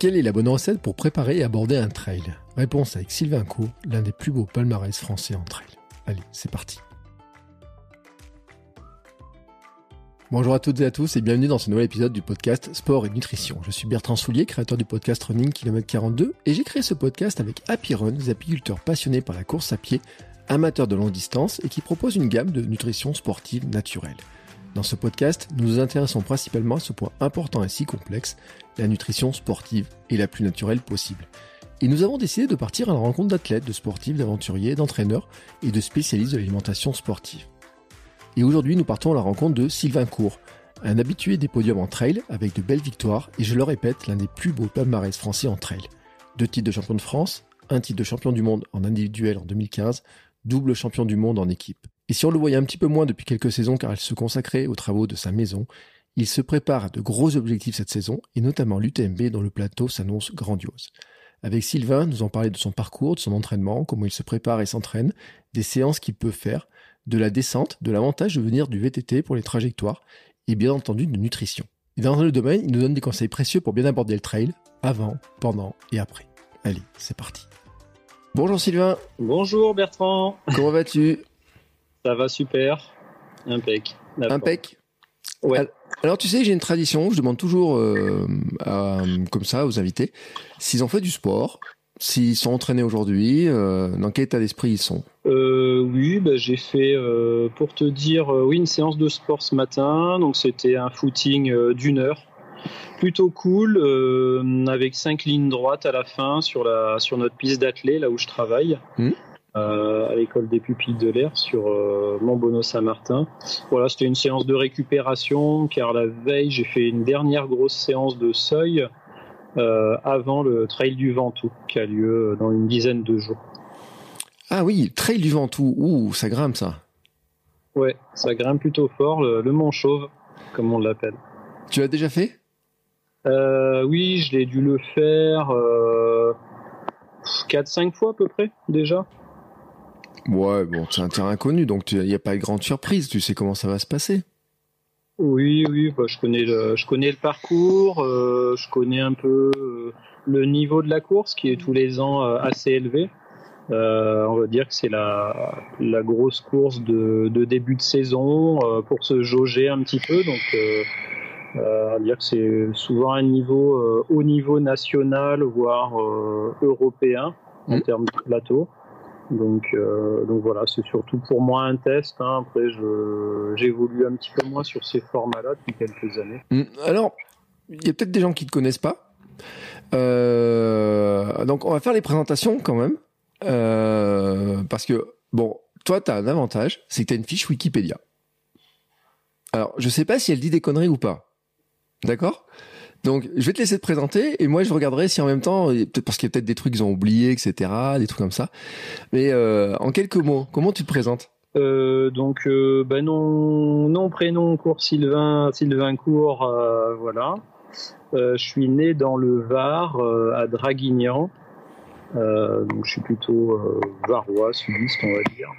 Quelle est la bonne recette pour préparer et aborder un trail ? Réponse avec Sylvain Court, l'un des plus beaux palmarès français en trail. Allez, c'est parti. Bonjour à toutes et à tous et bienvenue dans ce nouvel épisode du podcast Sport et Nutrition. Je suis Bertrand Soulier, créateur du podcast Running Kilomètre 42 et j'ai créé ce podcast avec Happy Run, des apiculteurs passionnés par la course à pied, amateurs de longue distance et qui proposent une gamme de nutrition sportive naturelle. Dans ce podcast, nous nous intéressons principalement à ce point important et si complexe, la nutrition sportive et la plus naturelle possible. Et nous avons décidé de partir à la rencontre d'athlètes, de sportifs, d'aventuriers, d'entraîneurs et de spécialistes de l'alimentation sportive. Et aujourd'hui, nous partons à la rencontre de Sylvain Court, un habitué des podiums en trail avec de belles victoires et je le répète, l'un des plus beaux palmarès français en trail. 2 titres de champion de France, 1 titre de champion du monde en individuel en 2015, double champion du monde en équipe. Et si on le voyait un petit peu moins depuis quelques saisons car il se consacrait aux travaux de sa maison, il se prépare à de gros objectifs cette saison et notamment l'UTMB dont le plateau s'annonce grandiose. Avec Sylvain, nous en parlons de son parcours, de son entraînement, comment il se prépare et s'entraîne, des séances qu'il peut faire, de la descente, de l'avantage de venir du VTT pour les trajectoires et bien entendu de nutrition. Et dans le domaine, il nous donne des conseils précieux pour bien aborder le trail, avant, pendant et après. Allez, c'est parti. Bonjour Sylvain. Bonjour Bertrand. Comment vas-tu ? Ça va super, impec. D'accord. Impec. Ouais. Alors tu sais, j'ai une tradition, je demande toujours comme ça aux invités s'ils ont fait du sport, s'ils sont entraînés aujourd'hui, dans quel état d'esprit ils sont. J'ai fait, pour te dire, une séance de sport ce matin, donc c'était un footing d'1 heure, plutôt cool, avec 5 lignes droites à la fin sur notre piste d'athlée, là où je travaille. À l'école des pupilles de l'air sur Montbonnot-Saint-Martin. Voilà, c'était une séance de récupération car la veille j'ai fait une dernière grosse séance de seuil avant le Trail du Ventoux qui a lieu dans une dizaine de jours. Ah oui, Trail du Ventoux, ouh, ça grimpe ça. Ouais, ça grimpe plutôt fort, le Mont Chauve, comme on l'appelle. Tu l'as déjà fait ? Oui, je l'ai dû le faire 4-5 fois à peu près déjà. Ouais, bon, c'est un terrain connu, donc il n'y a pas de grande surprise, tu sais comment ça va se passer. Oui, je connais le parcours, je connais un peu le niveau de la course qui est tous les ans assez élevé. On va dire que c'est la grosse course de début de saison pour se jauger un petit peu, donc on va dire que c'est souvent un niveau au niveau national, voire européen en termes de plateau. Donc voilà, c'est surtout pour moi un test. Après, j'évolue un petit peu moins sur ces formats-là depuis quelques années. Alors, il y a peut-être des gens qui ne te connaissent pas. Donc, on va faire les présentations quand même. Parce que, bon, toi, tu as un avantage, c'est que tu as une fiche Wikipédia. Alors, je ne sais pas si elle dit des conneries ou pas. D'accord ? Donc, je vais te laisser te présenter et moi, je regarderai si en même temps, peut-être parce qu'il y a peut-être des trucs qu'ils ont oubliés, etc., des trucs comme ça. Mais en quelques mots, comment tu te présentes ? Nom, prénom, cours Sylvain Court, voilà. Je suis né dans le Var, à Draguignan. Donc, je suis plutôt varois, sudiste, on va dire.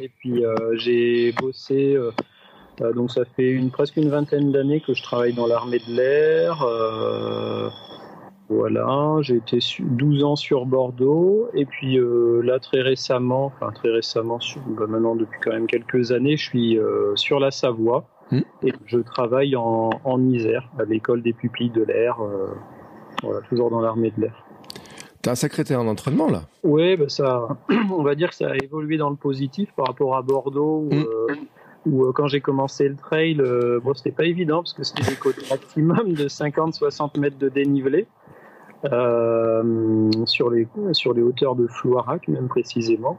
Et puis, j'ai bossé... donc ça fait presque une 20aine d'années que je travaille dans l'armée de l'air. Voilà, j'ai été 12 ans sur Bordeaux et puis là très récemment, maintenant depuis quand même quelques années, je suis sur la Savoie et je travaille en Isère à l'école des pupilles de l'air. Voilà, toujours dans l'armée de l'air. T'as un sacré terrain d'entraînement là. Oui, on va dire que ça a évolué dans le positif par rapport à Bordeaux. Où quand j'ai commencé le trail, c'était pas évident parce que c'était des côtes maximum de 50-60 mètres de dénivelé sur les hauteurs de Floirac même précisément.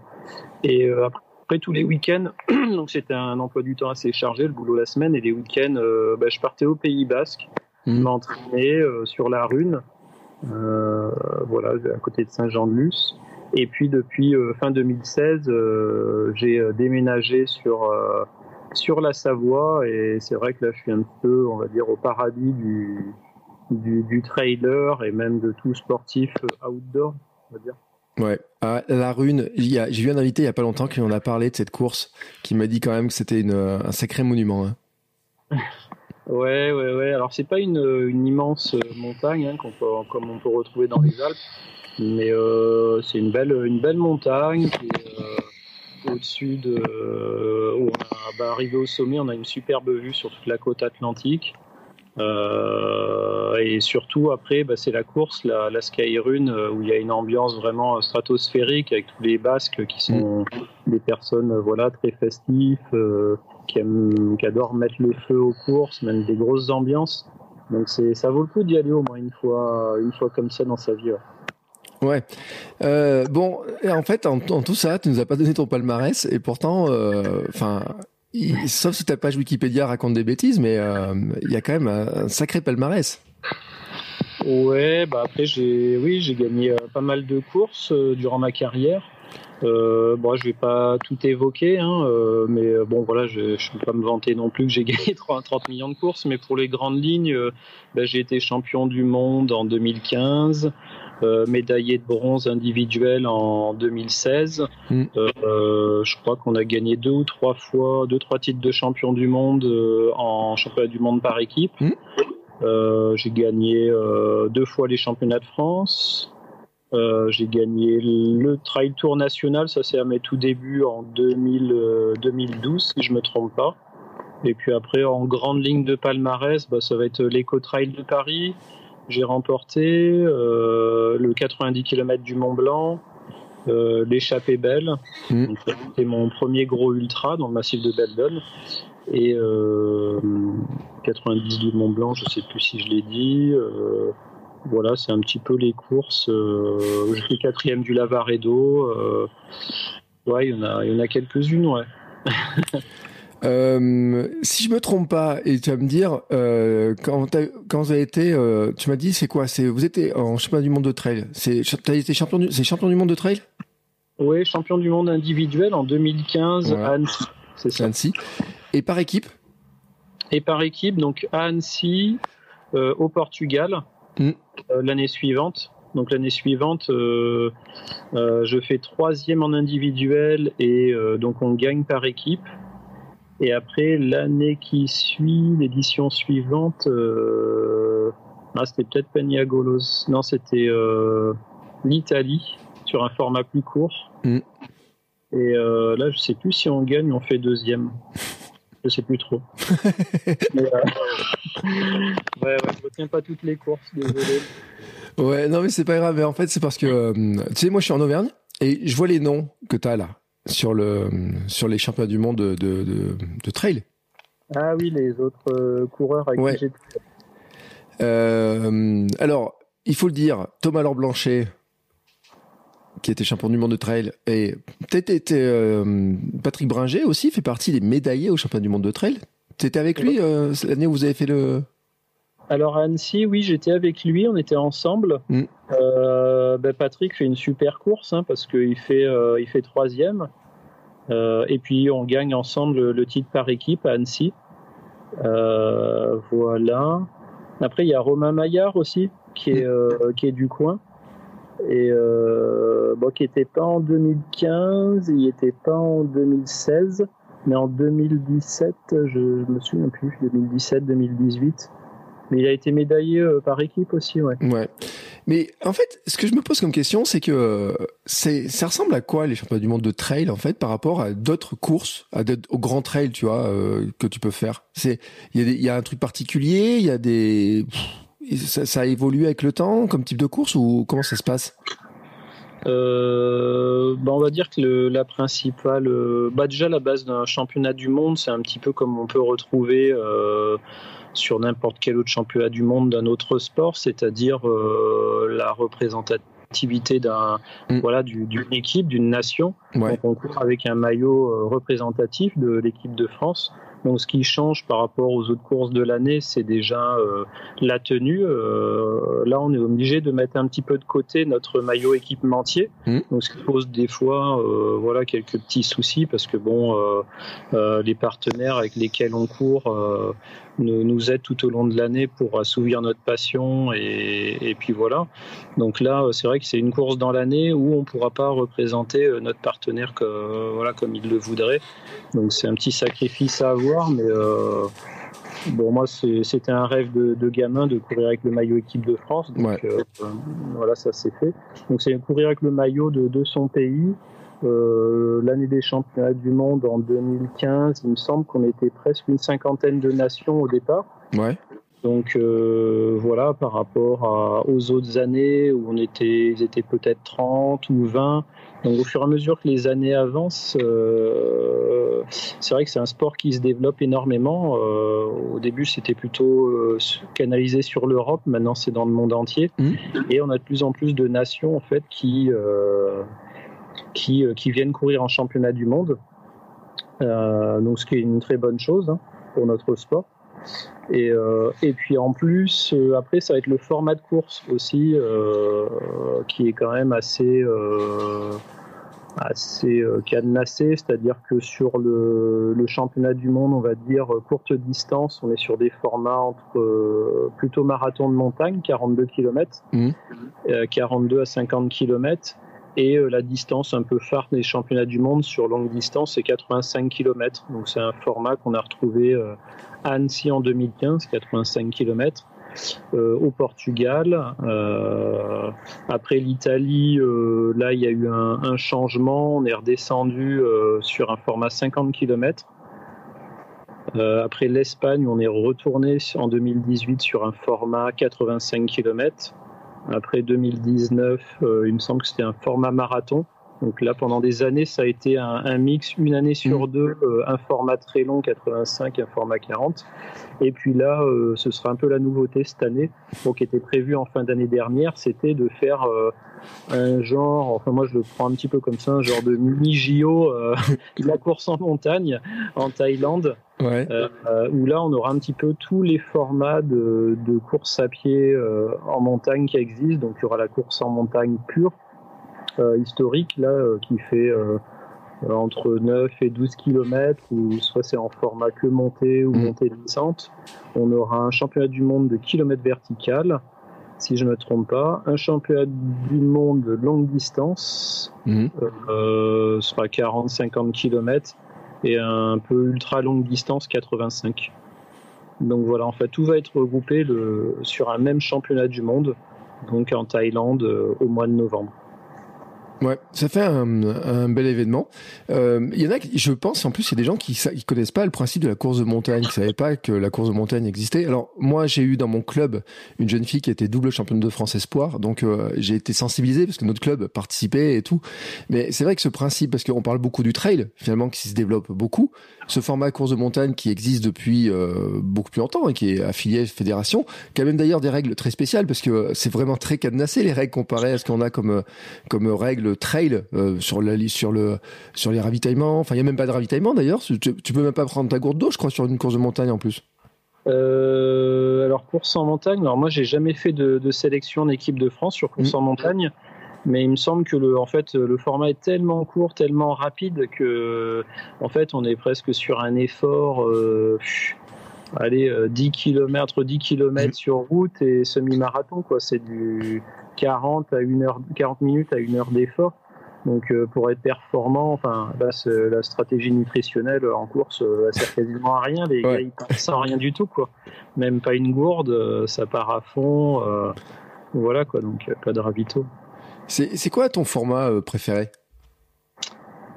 Et après tous les week-ends, donc c'était un emploi du temps assez chargé, le boulot la semaine et les week-ends, je partais au Pays Basque, m'entraîner sur la Rhune, à côté de Saint-Jean-de-Luz. Et puis depuis fin 2016, j'ai déménagé sur la Savoie et c'est vrai que là je suis un peu, on va dire, au paradis du trailer et même de tout sportif outdoor, on va dire. Ouais, à la Rune, j'ai vu un invité il n'y a pas longtemps qui en a parlé de cette course, qui m'a dit quand même que c'était un sacré monument. Ouais. Alors c'est pas une immense montagne hein, comme on peut retrouver dans les Alpes, mais c'est une belle montagne. Au-dessus de, arrivé au sommet, on a une superbe vue sur toute la côte atlantique. Et surtout après, c'est la course, la Skyrhune, où il y a une ambiance vraiment stratosphérique avec tous les Basques qui sont des personnes très festives, qui adorent mettre le feu aux courses, même des grosses ambiances. Donc ça vaut le coup d'y aller au moins une fois comme ça dans sa vie. Ouais. Ouais. Bon, en fait, en tout ça, tu nous as pas donné ton palmarès, et pourtant, sauf si ta page Wikipédia raconte des bêtises, mais il y a quand même un sacré palmarès. Ouais, après j'ai gagné pas mal de courses durant ma carrière. Je vais pas tout évoquer, hein, mais bon voilà, je peux pas me vanter non plus que j'ai gagné 30 millions de courses, mais pour les grandes lignes, j'ai été champion du monde en 2015. Médaillé de bronze individuel en 2016. Je crois qu'on a gagné deux ou trois titres de champion du monde en championnat du monde par équipe. J'ai gagné 2 fois les championnats de France. J'ai gagné le Trail Tour national, ça c'est à mes tout débuts en 2012 si je me trompe pas. Et puis après en grande ligne de palmarès, ça va être l'éco-trail de Paris. J'ai remporté le 90 km du Mont-Blanc, l'Échappée Belle. C'était mon premier gros ultra dans le massif de Belledonne. Et 90 du Mont-Blanc, je ne sais plus si je l'ai dit. C'est un petit peu les courses. J'ai fait 4e du Lavaredo. Il y en a quelques-unes, ouais. Si je me trompe pas, et tu vas me dire, quand vous avez été, tu m'as dit, c'est quoi? Vous étiez en championnat du monde de trail. T'as été champion du monde de trail? Oui, champion du monde individuel en 2015 à Annecy. C'est ça. Annecy. Et par équipe? Donc à Annecy, au Portugal, l'année suivante. Donc l'année suivante, je fais 3e en individuel et donc on gagne par équipe. Et après, l'année qui suit, l'édition suivante, c'était peut-être Peniagolos. Non, c'était l'Italie, sur un format plus court. Et là, je ne sais plus si on gagne, on fait 2e. Je ne sais plus trop. Mais, je ne retiens pas toutes les courses, désolé. Ouais, non, mais c'est pas grave. Mais en fait, c'est parce que, tu sais, moi, je suis en Auvergne et je vois les noms que tu as là. Sur les championnats du monde de trail. Ah oui, les autres coureurs avec qui j'ai pu. Alors, il faut le dire, Thomas Laure Blanchet, qui était champion du monde de trail, et Patrick Bringer aussi fait partie des médaillés aux championnats du monde de trail. Tu étais avec lui l'année où vous avez fait le... Alors à Annecy, oui, j'étais avec lui, on était ensemble. Patrick fait une super course parce qu'il fait 3e. Et puis on gagne ensemble le titre par équipe à Annecy. Voilà. Après, il y a Romain Maillard aussi qui est du coin. Et qui n'était pas en 2015, il n'était pas en 2016, mais en 2017, je ne me souviens plus, 2017, 2018. Mais il a été médaillé par équipe aussi, ouais. Ouais. Mais en fait, ce que je me pose comme question, c'est que ça ressemble à quoi les championnats du monde de trail en fait par rapport à d'autres courses, aux grands trails, tu vois, que tu peux faire. Il y a un truc particulier, il y a des ça évolue avec le temps comme type de course ou comment ça se passe? On va dire que la principale, déjà la base d'un championnat du monde, c'est un petit peu comme on peut retrouver sur n'importe quel autre championnat du monde d'un autre sport, c'est-à-dire la représentativité d'une équipe, d'une nation. Ouais. Donc on court avec un maillot représentatif de l'équipe de France. Donc ce qui change par rapport aux autres courses de l'année, c'est déjà la tenue. Là, on est obligé de mettre un petit peu de côté notre maillot équipementier. Donc ce qui pose des fois quelques petits soucis parce que les partenaires avec lesquels on court nous aident tout au long de l'année pour assouvir notre passion et puis voilà. Donc là, c'est vrai que c'est une course dans l'année où on ne pourra pas représenter notre partenaire comme il le voudrait. Donc c'est un petit sacrifice à avoir. Mais Bon, moi, c'était un rêve de gamin de courir avec le maillot équipe de France. Donc, ouais. Voilà, ça s'est fait. Donc, c'est courir avec le maillot de son pays. L'année des championnats du monde en 2015, il me semble qu'on était presque une cinquantaine de nations au départ. Ouais. Donc, voilà, par rapport aux autres années où ils étaient peut-être 30 ou 20. Donc, au fur et à mesure que les années avancent, c'est vrai que c'est un sport qui se développe énormément. Au début, c'était plutôt canalisé sur l'Europe. Maintenant, c'est dans le monde entier. Mmh. Et on a de plus en plus de nations, en fait, qui viennent courir en championnat du monde. Donc, ce qui est une très bonne chose, hein, pour notre sport. Et puis en plus, après, ça va être le format de course aussi, qui est quand même assez cadenassé, c'est-à-dire que sur le championnat du monde, on va dire courte distance, on est sur des formats entre plutôt marathon de montagne, 42 km, 42 à 50 km, et la distance un peu phare des championnats du monde sur longue distance, c'est 85 km. Donc c'est un format qu'on a retrouvé à Annecy en 2015, 85 km, au Portugal. Après l'Italie, là il y a eu un changement, on est redescendu sur un format 50 km. Après l'Espagne, on est retourné en 2018 sur un format 85 km. Après 2019, il me semble que c'était un format marathon. Donc là, pendant des années, ça a été un mix, une année sur deux, un format très long, 85, un format 40. Et puis là, ce sera un peu la nouveauté cette année, qui était prévue en fin d'année dernière, c'était de faire un genre, enfin moi je le prends un petit peu comme ça, un genre de mini-JO, la course en montagne en Thaïlande. Ouais. Où là on aura un petit peu tous les formats de course à pied en montagne qui existent. Donc il y aura la course en montagne pure, historique, là, qui fait entre 9 et 12 km, ou soit c'est en format que montée ou montée descente. On aura un championnat du monde de kilomètres vertical, si je ne me trompe pas, un championnat du monde de longue distance, sera 40-50 km, et un peu ultra longue distance, 85. Donc voilà, en fait, tout va être regroupé sur un même championnat du monde, donc en Thaïlande, au mois de novembre. Ouais, ça fait un bel événement. Il y en a, je pense, en plus, il y a des gens qui connaissent pas le principe de la course de montagne, qui savaient pas que la course de montagne existait. Alors, moi, j'ai eu dans mon club une jeune fille qui était double championne de France espoir, donc j'ai été sensibilisé parce que notre club participait et tout. Mais c'est vrai que ce principe, parce qu'on parle beaucoup du trail, finalement, qui se développe beaucoup, ce format course de montagne qui existe depuis beaucoup plus longtemps et qui est affilié à la fédération, qui a même d'ailleurs des règles très spéciales, parce que c'est vraiment très cadenassé, les règles comparées à ce qu'on a comme règles trail, sur les ravitaillements. Enfin, il n'y a même pas de ravitaillement d'ailleurs. Tu peux même pas prendre ta gourde d'eau, je crois, sur une course de montagne en plus. Alors, course en montagne. Alors moi, j'ai jamais fait de sélection d'équipe de France sur course en montagne, mais il me semble que le format est tellement court, tellement rapide que en fait, on est presque sur un effort. 10 km sur route et semi-marathon, quoi. C'est du 40 minutes à 1 heure d'effort. Donc, pour être performant, enfin, là, la stratégie nutritionnelle en course, elle sert quasiment à rien. Les gars, ils partent sans rien du tout, quoi. Même pas une gourde, ça part à fond. Voilà, quoi. Donc, pas de ravito. C'est quoi ton format préféré ?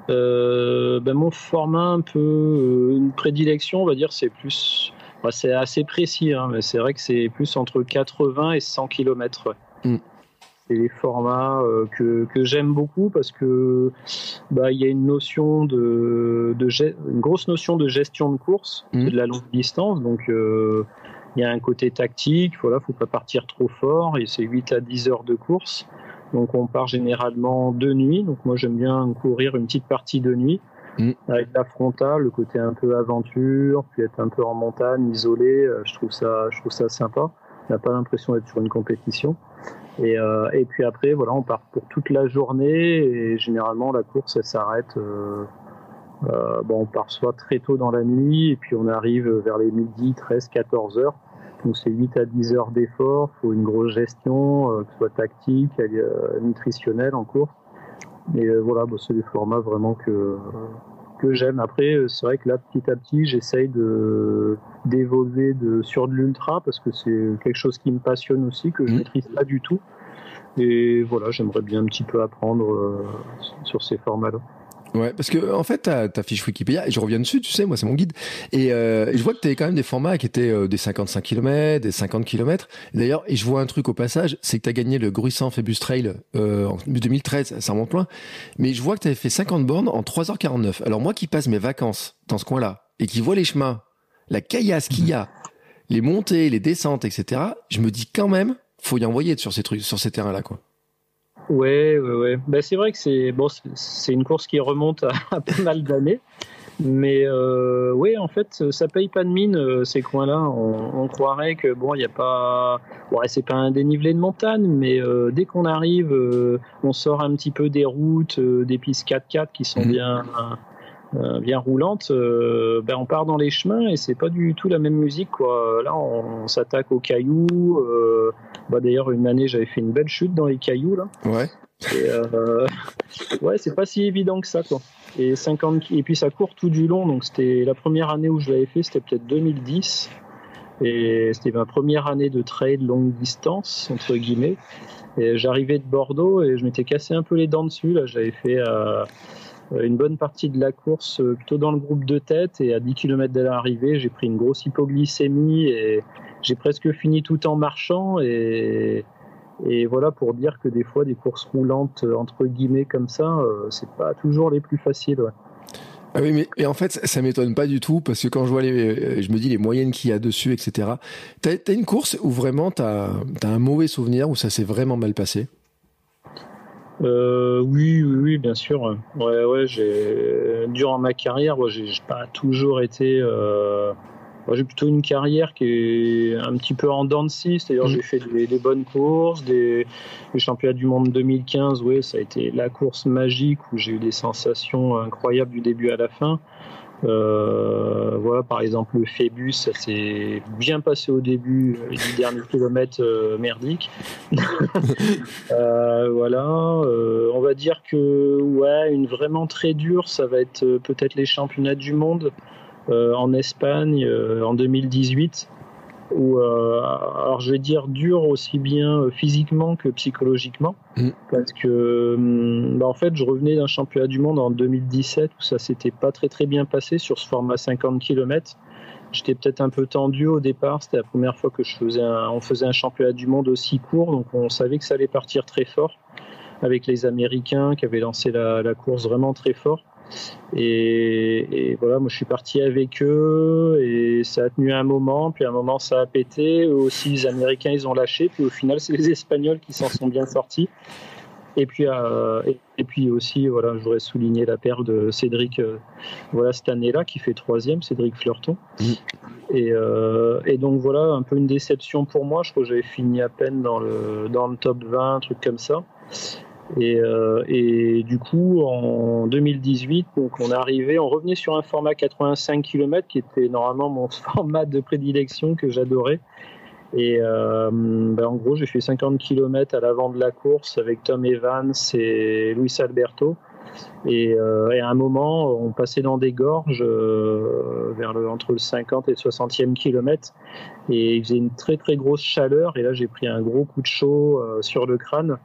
Mon format un peu une prédilection, on va dire, c'est plus, c'est assez précis, hein, mais c'est vrai que c'est plus entre 80 et 100 km. C'est les formats que j'aime beaucoup parce que il y a une notion une grosse notion de gestion de course, c'est de la longue distance, donc il y a un côté tactique, faut pas partir trop fort, et c'est 8 à 10 heures de course. Donc on part généralement de nuit, donc moi j'aime bien courir une petite partie de nuit, avec la frontale, le côté un peu aventure, puis être un peu en montagne, isolé, je trouve ça sympa, on n'a pas l'impression d'être sur une compétition. Et puis après, on part pour toute la journée, et généralement la course elle s'arrête, on part soit très tôt dans la nuit, et puis on arrive vers les midi, 13, 14 heures. Donc c'est 8 à 10 heures d'effort, il faut une grosse gestion, que ce soit tactique, nutritionnelle en course. Et voilà, c'est des formats vraiment que que j'aime. Après, c'est vrai que là, petit à petit, j'essaye d'évoluer sur de l'ultra parce que c'est quelque chose qui me passionne aussi, que je maîtrise pas du tout. Et voilà, j'aimerais bien un petit peu apprendre sur ces formats-là. Ouais, parce que en fait, ta fiche Wikipédia, et je reviens dessus, tu sais, moi c'est mon guide, et je vois que t'avais quand même des formats qui étaient des 55 km, des 50 km. D'ailleurs, et je vois un truc au passage, c'est que t'as gagné le Gruissan Phébus Trail en 2013, ça remonte loin, mais je vois que t'avais fait 50 bornes en 3h49. Alors moi qui passe mes vacances dans ce coin-là, et qui vois les chemins, la caillasse qu'il y a, les montées, les descentes, etc., je me dis quand même, faut y envoyer sur ces trucs, sur ces terrains-là, quoi. Ouais. Ben, c'est vrai que c'est une course qui remonte à pas mal d'années, mais ouais, en fait, ça paye pas de mine ces coins-là. On croirait que bon, il y a pas, ouais, c'est pas un dénivelé de montagne, mais dès qu'on arrive, on sort un petit peu des routes, des pistes 4x4 qui sont bien roulantes. Ben, on part dans les chemins et c'est pas du tout la même musique, quoi. Là, on s'attaque aux cailloux. Bah d'ailleurs, une année, j'avais fait une belle chute dans les cailloux, là. Ouais. Et ouais, c'est pas si évident que ça, quoi. Et 50, et puis ça court tout du long. Donc c'était la première année où je l'avais fait, c'était peut-être 2010. Et c'était ma première année de trail longue distance, entre guillemets. Et j'arrivais de Bordeaux et je m'étais cassé un peu les dents dessus, là. J'avais fait une bonne partie de la course plutôt dans le groupe de tête. Et à 10 km de l'arrivée, j'ai pris une grosse hypoglycémie et j'ai presque fini tout en marchant. Et voilà, pour dire que des fois, des courses roulantes, entre guillemets, comme ça, c'est pas toujours les plus faciles. Ouais. Ah oui, mais et en fait, ça m'étonne pas du tout, parce que quand je vois je me dis les moyennes qu'il y a dessus, etc. T'as une course où vraiment t'as un mauvais souvenir, où ça s'est vraiment mal passé? Oui, bien sûr. Ouais, durant ma carrière, moi, j'ai pas toujours été... Moi, j'ai plutôt une carrière qui est un petit peu en dents de scie, c'est-à-dire j'ai fait des bonnes courses, les championnats du monde 2015, ouais, ça a été la course magique où j'ai eu des sensations incroyables du début à la fin. Voilà, par exemple le Phébus, ça s'est bien passé au début, les derniers kilomètres merdiques. Voilà, on va dire que ouais, une vraiment très dure, ça va être peut-être les championnats du monde. En Espagne en 2018 où, alors je vais dire dur aussi bien physiquement que psychologiquement parce que en fait je revenais d'un championnat du monde en 2017 où ça s'était pas très bien passé sur ce format 50 km. J'étais peut-être un peu tendu au départ, c'était la première fois que on faisait un championnat du monde aussi court, donc on savait que ça allait partir très fort avec les Américains qui avaient lancé la course vraiment très fort. Et voilà, moi je suis parti avec eux et ça a tenu un moment, puis à un moment ça a pété. Eux aussi, les Américains, ils ont lâché, puis au final c'est les Espagnols qui s'en sont bien sortis. Et puis aussi, voilà, je voudrais souligner la paire de Cédric, voilà, cette année-là, qui fait 3e, Cédric Fleurton. Et donc voilà, un peu une déception pour moi. Je crois que j'avais fini à peine dans le top 20, un truc comme ça. Et du coup, en 2018, donc on revenait sur un format 85 km qui était normalement mon format de prédilection que j'adorais. Et en gros, j'ai fait 50 km à l'avant de la course avec Tom Evans et Luis Alberto. Et à un moment, on passait dans des gorges entre le 50 et le 60e kilomètre, et il faisait une très grosse chaleur. Et là, j'ai pris un gros coup de chaud sur le crâne.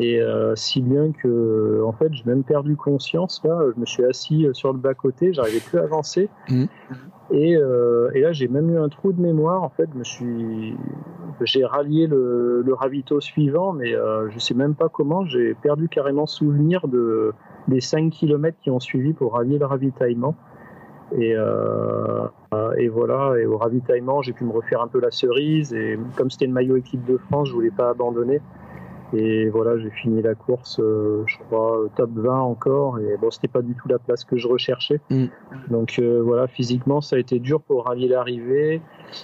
Et si bien que, en fait, j'ai même perdu conscience. Là, je me suis assis sur le bas-côté, j'arrivais plus à avancer. Et là, j'ai même eu un trou de mémoire. En fait, j'ai rallié le ravito suivant, mais je sais même pas comment. J'ai perdu carrément souvenir des 5 km qui ont suivi pour rallier le ravitaillement. Et voilà. Et au ravitaillement, j'ai pu me refaire un peu la cerise. Et comme c'était le maillot équipe de France, je voulais pas abandonner. Et voilà, j'ai fini la course, je crois, top 20 encore. Et bon, c'était pas du tout la place que je recherchais. Donc voilà, physiquement, ça a été dur pour rallier l'arrivée.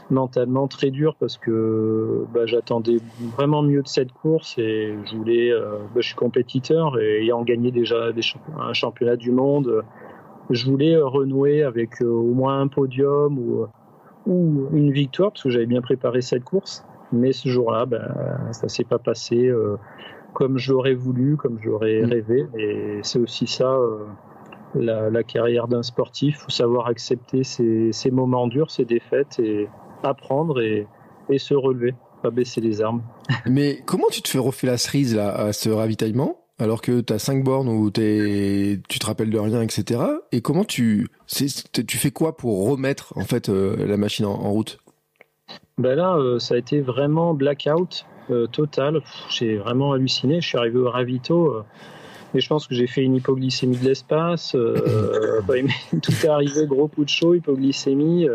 Mentalement, très dur parce que j'attendais vraiment mieux de cette course. Et je voulais, je suis compétiteur et ayant gagné déjà un championnat du monde, je voulais renouer avec au moins un podium ou une victoire parce que j'avais bien préparé cette course. Mais ce jour-là, ça s'est pas passé comme je l'aurais voulu, comme je l'aurais rêvé. Et c'est aussi ça, la carrière d'un sportif. Il faut savoir accepter ces moments durs, ces défaites, et apprendre et se relever, pas baisser les armes. Mais comment tu te fais refiler la cerise là, à ce ravitaillement, alors que tu as 5 bornes où tu te rappelles de rien, etc. Et comment tu fais quoi pour remettre en fait, la machine en route? Ben là, ça a été vraiment blackout total. J'ai vraiment halluciné. Je suis arrivé au ravito et je pense que j'ai fait une hypoglycémie de l'espace. Tout est arrivé, gros coup de chaud, hypoglycémie.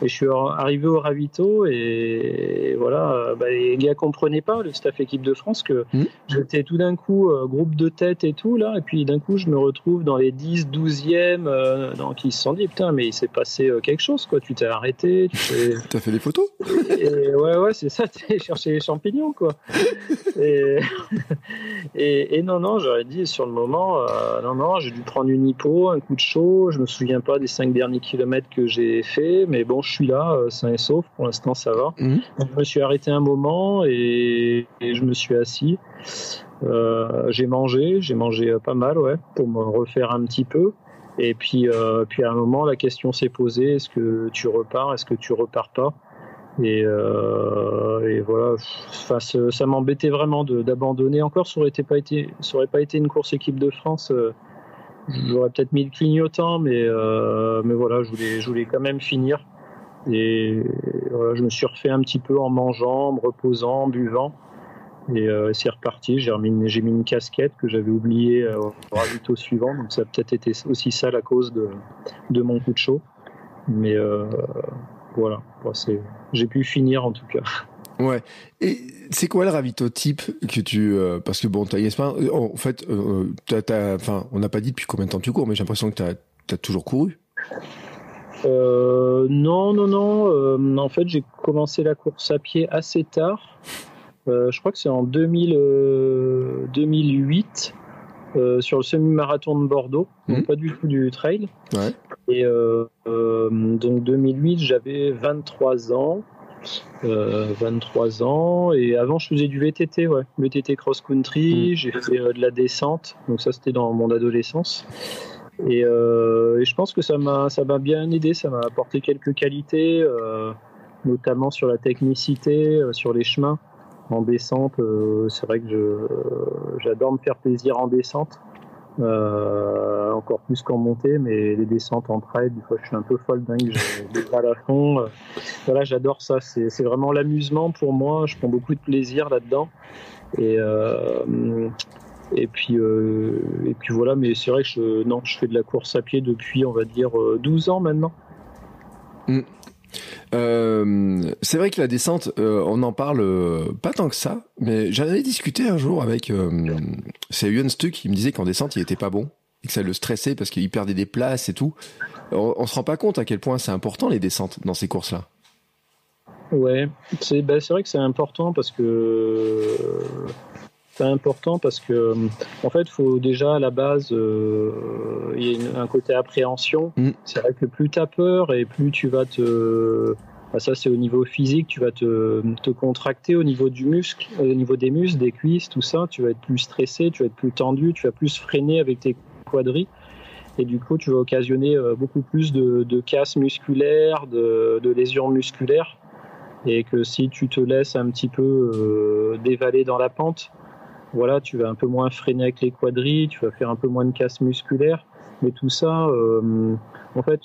Et je suis arrivé au ravito et voilà, bah, les gars ne comprenaient pas, le staff équipe de France, que j'étais tout d'un coup groupe de tête et tout, là. Et puis d'un coup, je me retrouve dans les 10, 12e. Donc ils se sont dit, putain, mais il s'est passé quelque chose, quoi. Tu t'es arrêté. Tu as fait des photos. Et, ouais, c'est ça, tu es cherché les champignons, quoi. Et non, j'aurais dit, sur le moment, non, j'ai dû prendre une hypo, un coup de chaud. Je me souviens pas des 5 derniers kilomètres que j'ai fait, mais bon, je suis là, sain et sauf. Pour l'instant, ça va. Donc, je me suis arrêté un moment et je me suis assis. J'ai mangé pas mal, ouais, pour me refaire un petit peu. Et puis à un moment, la question s'est posée, est-ce que tu repars, est-ce que tu repars pas? Et voilà, enfin, ça m'embêtait vraiment d'abandonner. Encore, ça aurait pas été une course équipe de France. J'aurais peut-être mis le clignotant, mais voilà, je voulais quand même finir. Et voilà, je me suis refait un petit peu en mangeant, en me reposant, en buvant. Et c'est reparti. J'ai mis une casquette que j'avais oubliée au ravito suivant. Donc ça a peut-être été aussi ça la cause de mon coup de chaud. Mais voilà, j'ai pu finir en tout cas. Ouais. Et c'est quoi le ravito type que tu parce que bon, t'as ESPN, en fait, enfin, on n'a pas dit depuis combien de temps tu cours, mais j'ai l'impression que t'as toujours couru. Non. En fait, j'ai commencé la course à pied assez tard. Je crois que c'est en 2008. Sur le semi-marathon de Bordeaux, donc pas du tout du trail. Ouais. Et donc 2008, j'avais 23 ans. Et avant, je faisais du VTT, ouais, VTT cross-country. J'ai fait de la descente. Donc ça, c'était dans mon adolescence. Et je pense que ça m'a bien aidé. Ça m'a apporté quelques qualités, notamment sur la technicité, sur les chemins. En descente, c'est vrai que j'adore me faire plaisir en descente, encore plus qu'en montée, mais les descentes en trail, des fois je suis un peu folle dingue, je décale à fond. Voilà, j'adore ça, c'est vraiment l'amusement pour moi, je prends beaucoup de plaisir là-dedans. Et puis voilà, mais c'est vrai que je fais de la course à pied depuis, on va dire, 12 ans maintenant. C'est vrai que la descente, on en parle pas tant que ça, mais j'en avais discuté un jour avec c'est Yuen Stu qui me disait qu'en descente il était pas bon et que ça le stressait parce qu'il perdait des places et tout. On se rend pas compte à quel point c'est important les descentes dans ces courses là. Ouais, c'est vrai que c'est important parce que en fait, faut déjà à la base, il y a un côté appréhension. C'est vrai que plus t'as peur et plus tu vas ça c'est au niveau physique, tu vas te contracter au niveau du muscle, au niveau des muscles, des cuisses, tout ça. Tu vas être plus stressé, tu vas être plus tendu, tu vas plus freiner avec tes quadris. Et du coup, tu vas occasionner beaucoup plus de casse musculaire, de lésions musculaires. Et que si tu te laisses un petit peu dévaler dans la pente, voilà, tu vas un peu moins freiner avec les quadris, tu vas faire un peu moins de casse musculaire. Mais tout ça, en fait,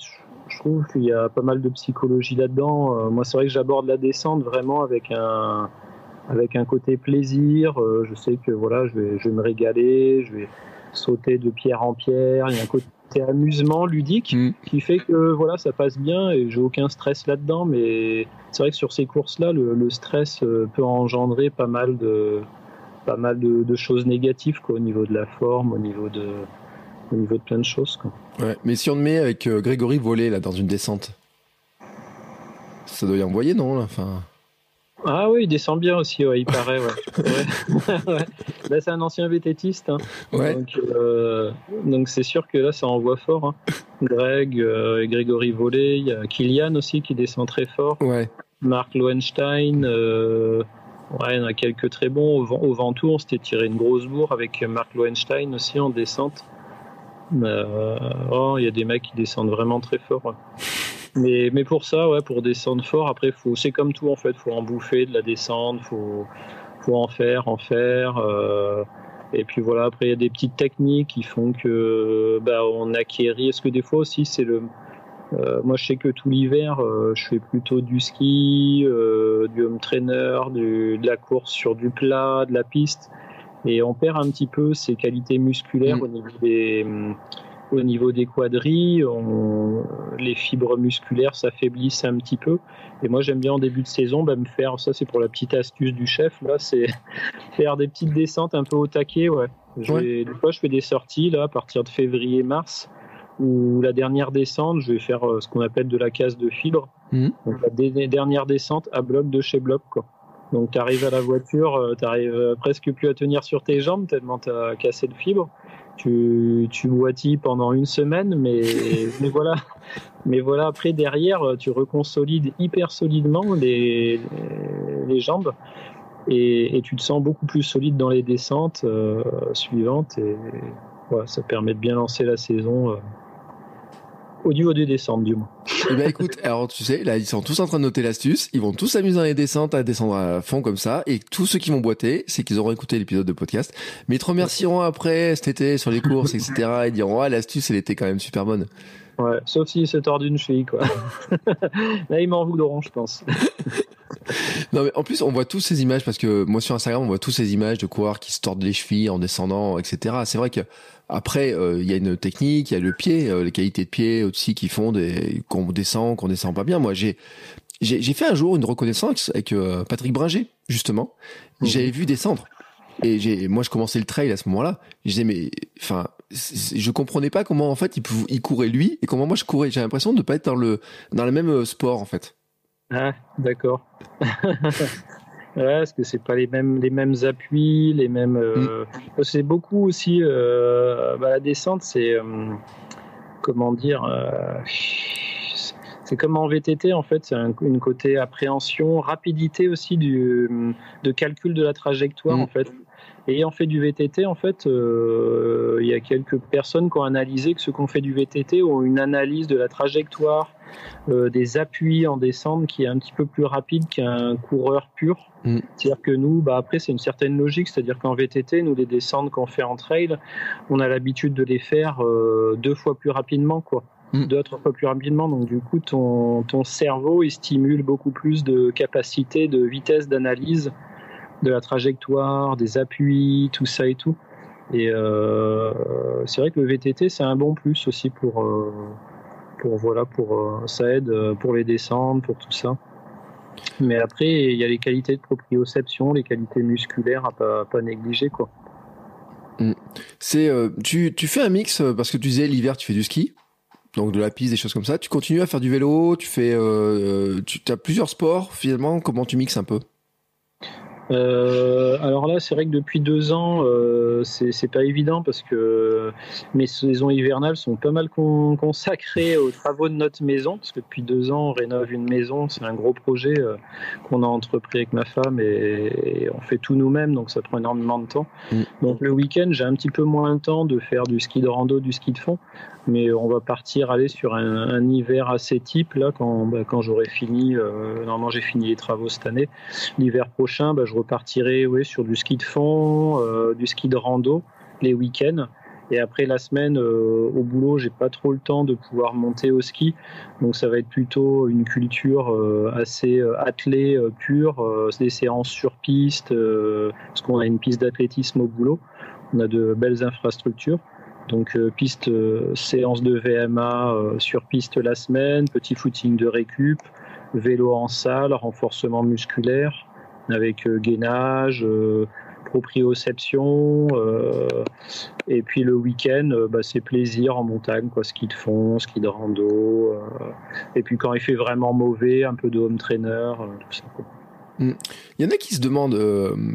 je trouve qu'il y a pas mal de psychologie là-dedans. Moi, c'est vrai que j'aborde la descente vraiment avec un côté plaisir. Je sais que voilà, je vais me régaler, je vais sauter de pierre en pierre. Il y a un côté amusement ludique qui fait que voilà, ça passe bien et j'ai aucun stress là-dedans. Mais c'est vrai que sur ces courses-là, le stress peut engendrer pas mal de choses négatives, quoi, au niveau de la forme, au niveau de plein de choses, quoi. Ouais, mais si on te met avec Grégory Voillet là dans une descente, ça doit y envoyer, non là, enfin... Ah oui, il descend bien aussi, ouais, il paraît. Ouais. Ouais. Là, c'est un ancien vététiste, hein. Ouais. Donc c'est sûr que là, ça envoie fort, hein. Grégory Voillet, il y a Kylian aussi qui descend très fort. Ouais. Marc Lauenstein, ouais, il y en a quelques très bons. Au Ventoux, on s'était tiré une grosse bourre avec Marc Lauenstein aussi en descente. Oh, il y a des mecs qui descendent vraiment très fort. Ouais. Mais pour ça, ouais, pour descendre fort, après, c'est comme tout en fait, faut en bouffer de la descente, faut en faire. Et puis voilà, après, il y a des petites techniques qui font que on acquérit. Est-ce que des fois aussi, c'est le. Moi, je sais que tout l'hiver, je fais plutôt du ski, du home trainer, de la course sur du plat, de la piste. Et on perd un petit peu ses qualités musculaires au niveau des quadris. Les fibres musculaires s'affaiblissent un petit peu. Et moi, j'aime bien en début de saison me faire, ça c'est pour la petite astuce du chef, là, c'est faire des petites descentes un peu au taquet. Ouais. Des fois, je fais des sorties là, à partir de février-mars. Où la dernière descente, je vais faire ce qu'on appelle de la casse de fibres. Donc la dernière descente à bloc de chez bloc, quoi. Donc tu arrives à la voiture, tu arrives presque plus à tenir sur tes jambes tellement tu as cassé de fibres. Tu boitis pendant une semaine, mais voilà, après derrière, tu reconsolides hyper solidement les jambes. Et tu te sens beaucoup plus solide dans les descentes suivantes. Et ouais, ça permet de bien lancer la saison. Au niveau des descentes, du moins. Eh ben écoute, alors tu sais, là ils sont tous en train de noter l'astuce, ils vont tous s'amuser dans les descentes à descendre à fond comme ça, et tous ceux qui vont boiter, c'est qu'ils auront écouté l'épisode de podcast, mais ils te remercieront après cet été sur les courses, etc. Ils diront, ah l'astuce elle était quand même super bonne. Ouais, sauf s'ils se tordent une cheville, quoi. Là ils m'en voudront, je pense. Non mais en plus on voit tous ces images, parce que moi sur Instagram on voit tous ces images de coureurs qui se tordent les chevilles en descendant, etc. C'est vrai que après, y a une technique, il y a le pied, les qualités de pied aussi qui font qu'on descend pas bien. Moi, j'ai fait un jour une reconnaissance avec Patrick Bringer, justement. J'avais vu descendre. Et moi, je commençais le trail à ce moment-là. Je disais, mais, enfin, je comprenais pas comment, en fait, il courait lui et comment moi je courais. J'ai l'impression de pas être dans le même sport, en fait. Ah, d'accord. Ouais, parce que c'est pas les mêmes appuis, les mêmes. C'est beaucoup aussi. La descente, c'est comment dire. C'est comme en VTT en fait, c'est une côté appréhension, rapidité aussi de calcul de la trajectoire en fait. Et ayant fait du VTT en fait, il y a quelques personnes qui ont analysé que ceux qui ont fait du VTT ont une analyse de la trajectoire, des appuis en descente qui est un petit peu plus rapide qu'un coureur pur. C'est-à-dire que nous, après c'est une certaine logique, c'est-à-dire qu'en VTT, nous les descentes qu'on fait en trail, on a l'habitude de les faire 2 fois plus rapidement, quoi. 2 à 3 fois plus rapidement, donc du coup ton cerveau il stimule beaucoup plus de capacité, de vitesse d'analyse de la trajectoire, des appuis, tout ça et tout. Et c'est vrai que le VTT c'est un bon plus aussi pour ça aide pour les descentes, pour tout ça. Mais après il y a les qualités de proprioception, les qualités musculaires à pas négliger, quoi. C'est tu fais un mix parce que tu disais l'hiver tu fais du ski. Donc de la piste, des choses comme ça. Tu continues à faire du vélo, tu fais, as plusieurs sports finalement. Comment tu mixes un peu ? Alors là, c'est vrai que depuis 2 ans, c'est pas évident parce que mes saisons hivernales sont pas mal consacrées aux travaux de notre maison. Parce que depuis 2 ans, on rénove une maison. C'est un gros projet qu'on a entrepris avec ma femme et on fait tout nous-mêmes. Donc ça prend énormément de temps. Donc le week-end, j'ai un petit peu moins le temps de faire du ski de rando, du ski de fond. Mais on va aller sur un hiver assez type là quand j'aurai fini. Normalement, j'ai fini les travaux cette année. L'hiver prochain, je repartirai sur du ski de fond, du ski de rando les week-ends. Et après la semaine, au boulot, j'ai pas trop le temps de pouvoir monter au ski. Donc ça va être plutôt une culture assez athlée, pure. C'est des séances sur piste, parce qu'on a une piste d'athlétisme au boulot. On a de belles infrastructures. Donc piste, séance de VMA sur piste la semaine, petit footing de récup, vélo en salle, renforcement musculaire avec gainage, proprioception, et puis le week-end, c'est plaisir en montagne, quoi, ski de fond, ski de rando, et puis quand il fait vraiment mauvais, un peu de home trainer, tout ça, quoi. Il y en a qui se demandent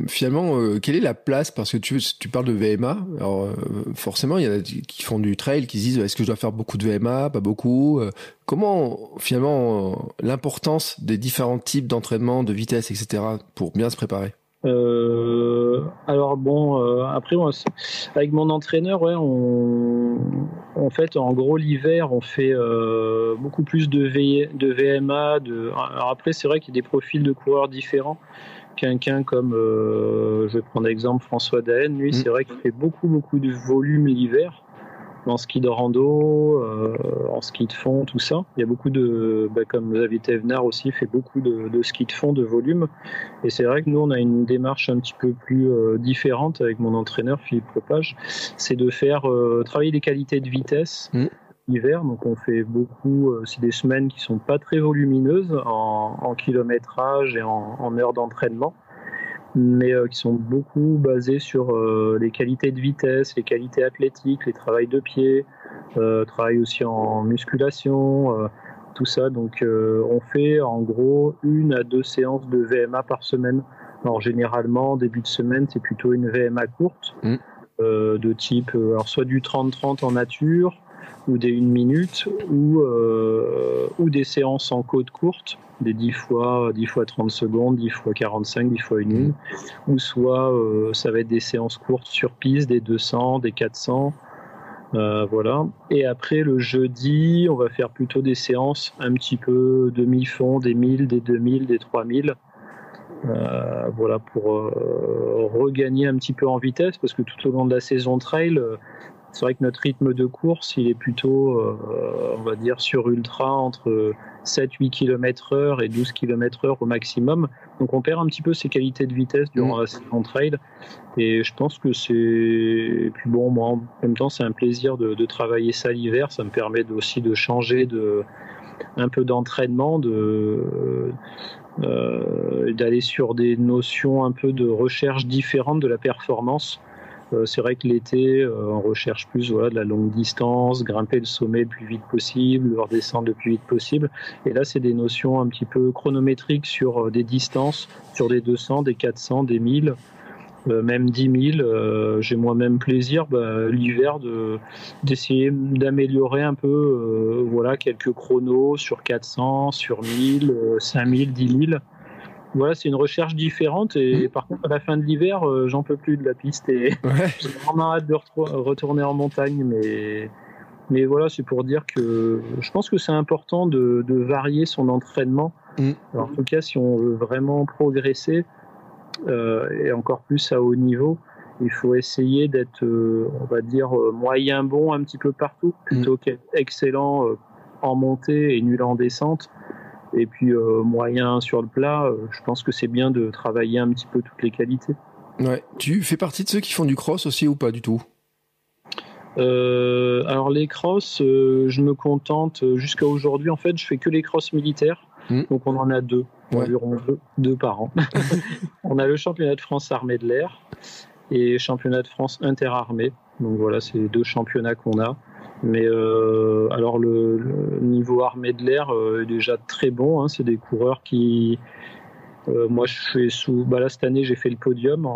finalement quelle est la place, parce que tu parles de VMA, alors forcément il y en a qui font du trail qui se disent est-ce que je dois faire beaucoup de VMA, pas beaucoup, comment finalement l'importance des différents types d'entraînement, de vitesse, etc. pour bien se préparer. Alors bon, après avec mon entraîneur, ouais, en fait, en gros, l'hiver, on fait beaucoup plus de VMA. Alors après, c'est vrai qu'il y a des profils de coureurs différents. Quelqu'un comme, je vais prendre l'exemple François D'Haene, lui, c'est vrai qu'il fait beaucoup de volume l'hiver. En ski de rando, en ski de fond, tout ça. Il y a beaucoup de... comme Xavier Thévenard aussi fait beaucoup de ski de fond, de volume. Et c'est vrai que nous, on a une démarche un petit peu plus différente avec mon entraîneur Philippe Propage. C'est de faire travailler les qualités de vitesse l'hiver. Donc on fait beaucoup... c'est des semaines qui sont pas très volumineuses en kilométrage et en heures d'entraînement, mais qui sont beaucoup basés sur les qualités de vitesse, les qualités athlétiques, les travails de pied, travail aussi en musculation, tout ça. Donc on fait en gros 1 à 2 séances de VMA par semaine. Alors généralement, début de semaine, c'est plutôt une VMA courte, de type alors soit du 30-30 en nature, ou des 1 minute, ou des séances en côte courte, des 10 fois 30 secondes, 10 fois 45, 10 fois 1 minute, ou soit ça va être des séances courtes sur piste, des 200, des 400, voilà. Et après, le jeudi, on va faire plutôt des séances un petit peu demi-fond, des 1000, des 2000, des 3000, voilà, pour regagner un petit peu en vitesse, parce que tout au long de la saison trail, c'est vrai que notre rythme de course, il est plutôt, on va dire, sur ultra, entre 7-8 km/h et 12 km/h au maximum. Donc on perd un petit peu ses qualités de vitesse durant la saison trail. Et je pense que c'est... Et puis bon, moi, en même temps, c'est un plaisir de travailler ça l'hiver. Ça me permet aussi de changer un peu d'entraînement, d'aller sur des notions un peu de recherche différente de la performance. C'est vrai que l'été, on recherche plus de la longue distance, grimper le sommet le plus vite possible, redescendre le plus vite possible. Et là, c'est des notions un petit peu chronométriques sur des distances, sur des 200, des 400, des 1000, même 10 000. J'ai moi-même plaisir l'hiver d'essayer d'améliorer un peu quelques chronos sur 400, sur 1000, 5000, 10 000. Voilà, c'est une recherche différente et par contre à la fin de l'hiver, j'en peux plus de la piste et j'ai vraiment hâte de retourner en montagne, mais voilà, c'est pour dire que je pense que c'est important de varier son entraînement. Alors, en tout cas, si on veut vraiment progresser et encore plus à haut niveau, il faut essayer d'être, on va dire, moyen bon un petit peu partout, plutôt qu'excellent en montée et nul en descente. Et puis moyen sur le plat, je pense que c'est bien de travailler un petit peu toutes les qualités. Ouais. Tu fais partie de ceux qui font du cross aussi ou pas du tout ? Alors les crosses, je me contente jusqu'à aujourd'hui. En fait, je fais que les crosses militaires. Donc on en a 2, environ 2 par an. On a le championnat de France armée de l'air et championnat de France interarmée. Donc voilà, c'est les 2 championnats qu'on a. Mais alors le niveau armée de l'air est déjà très bon, hein. C'est des coureurs qui... moi, je fais là, cette année, j'ai fait le podium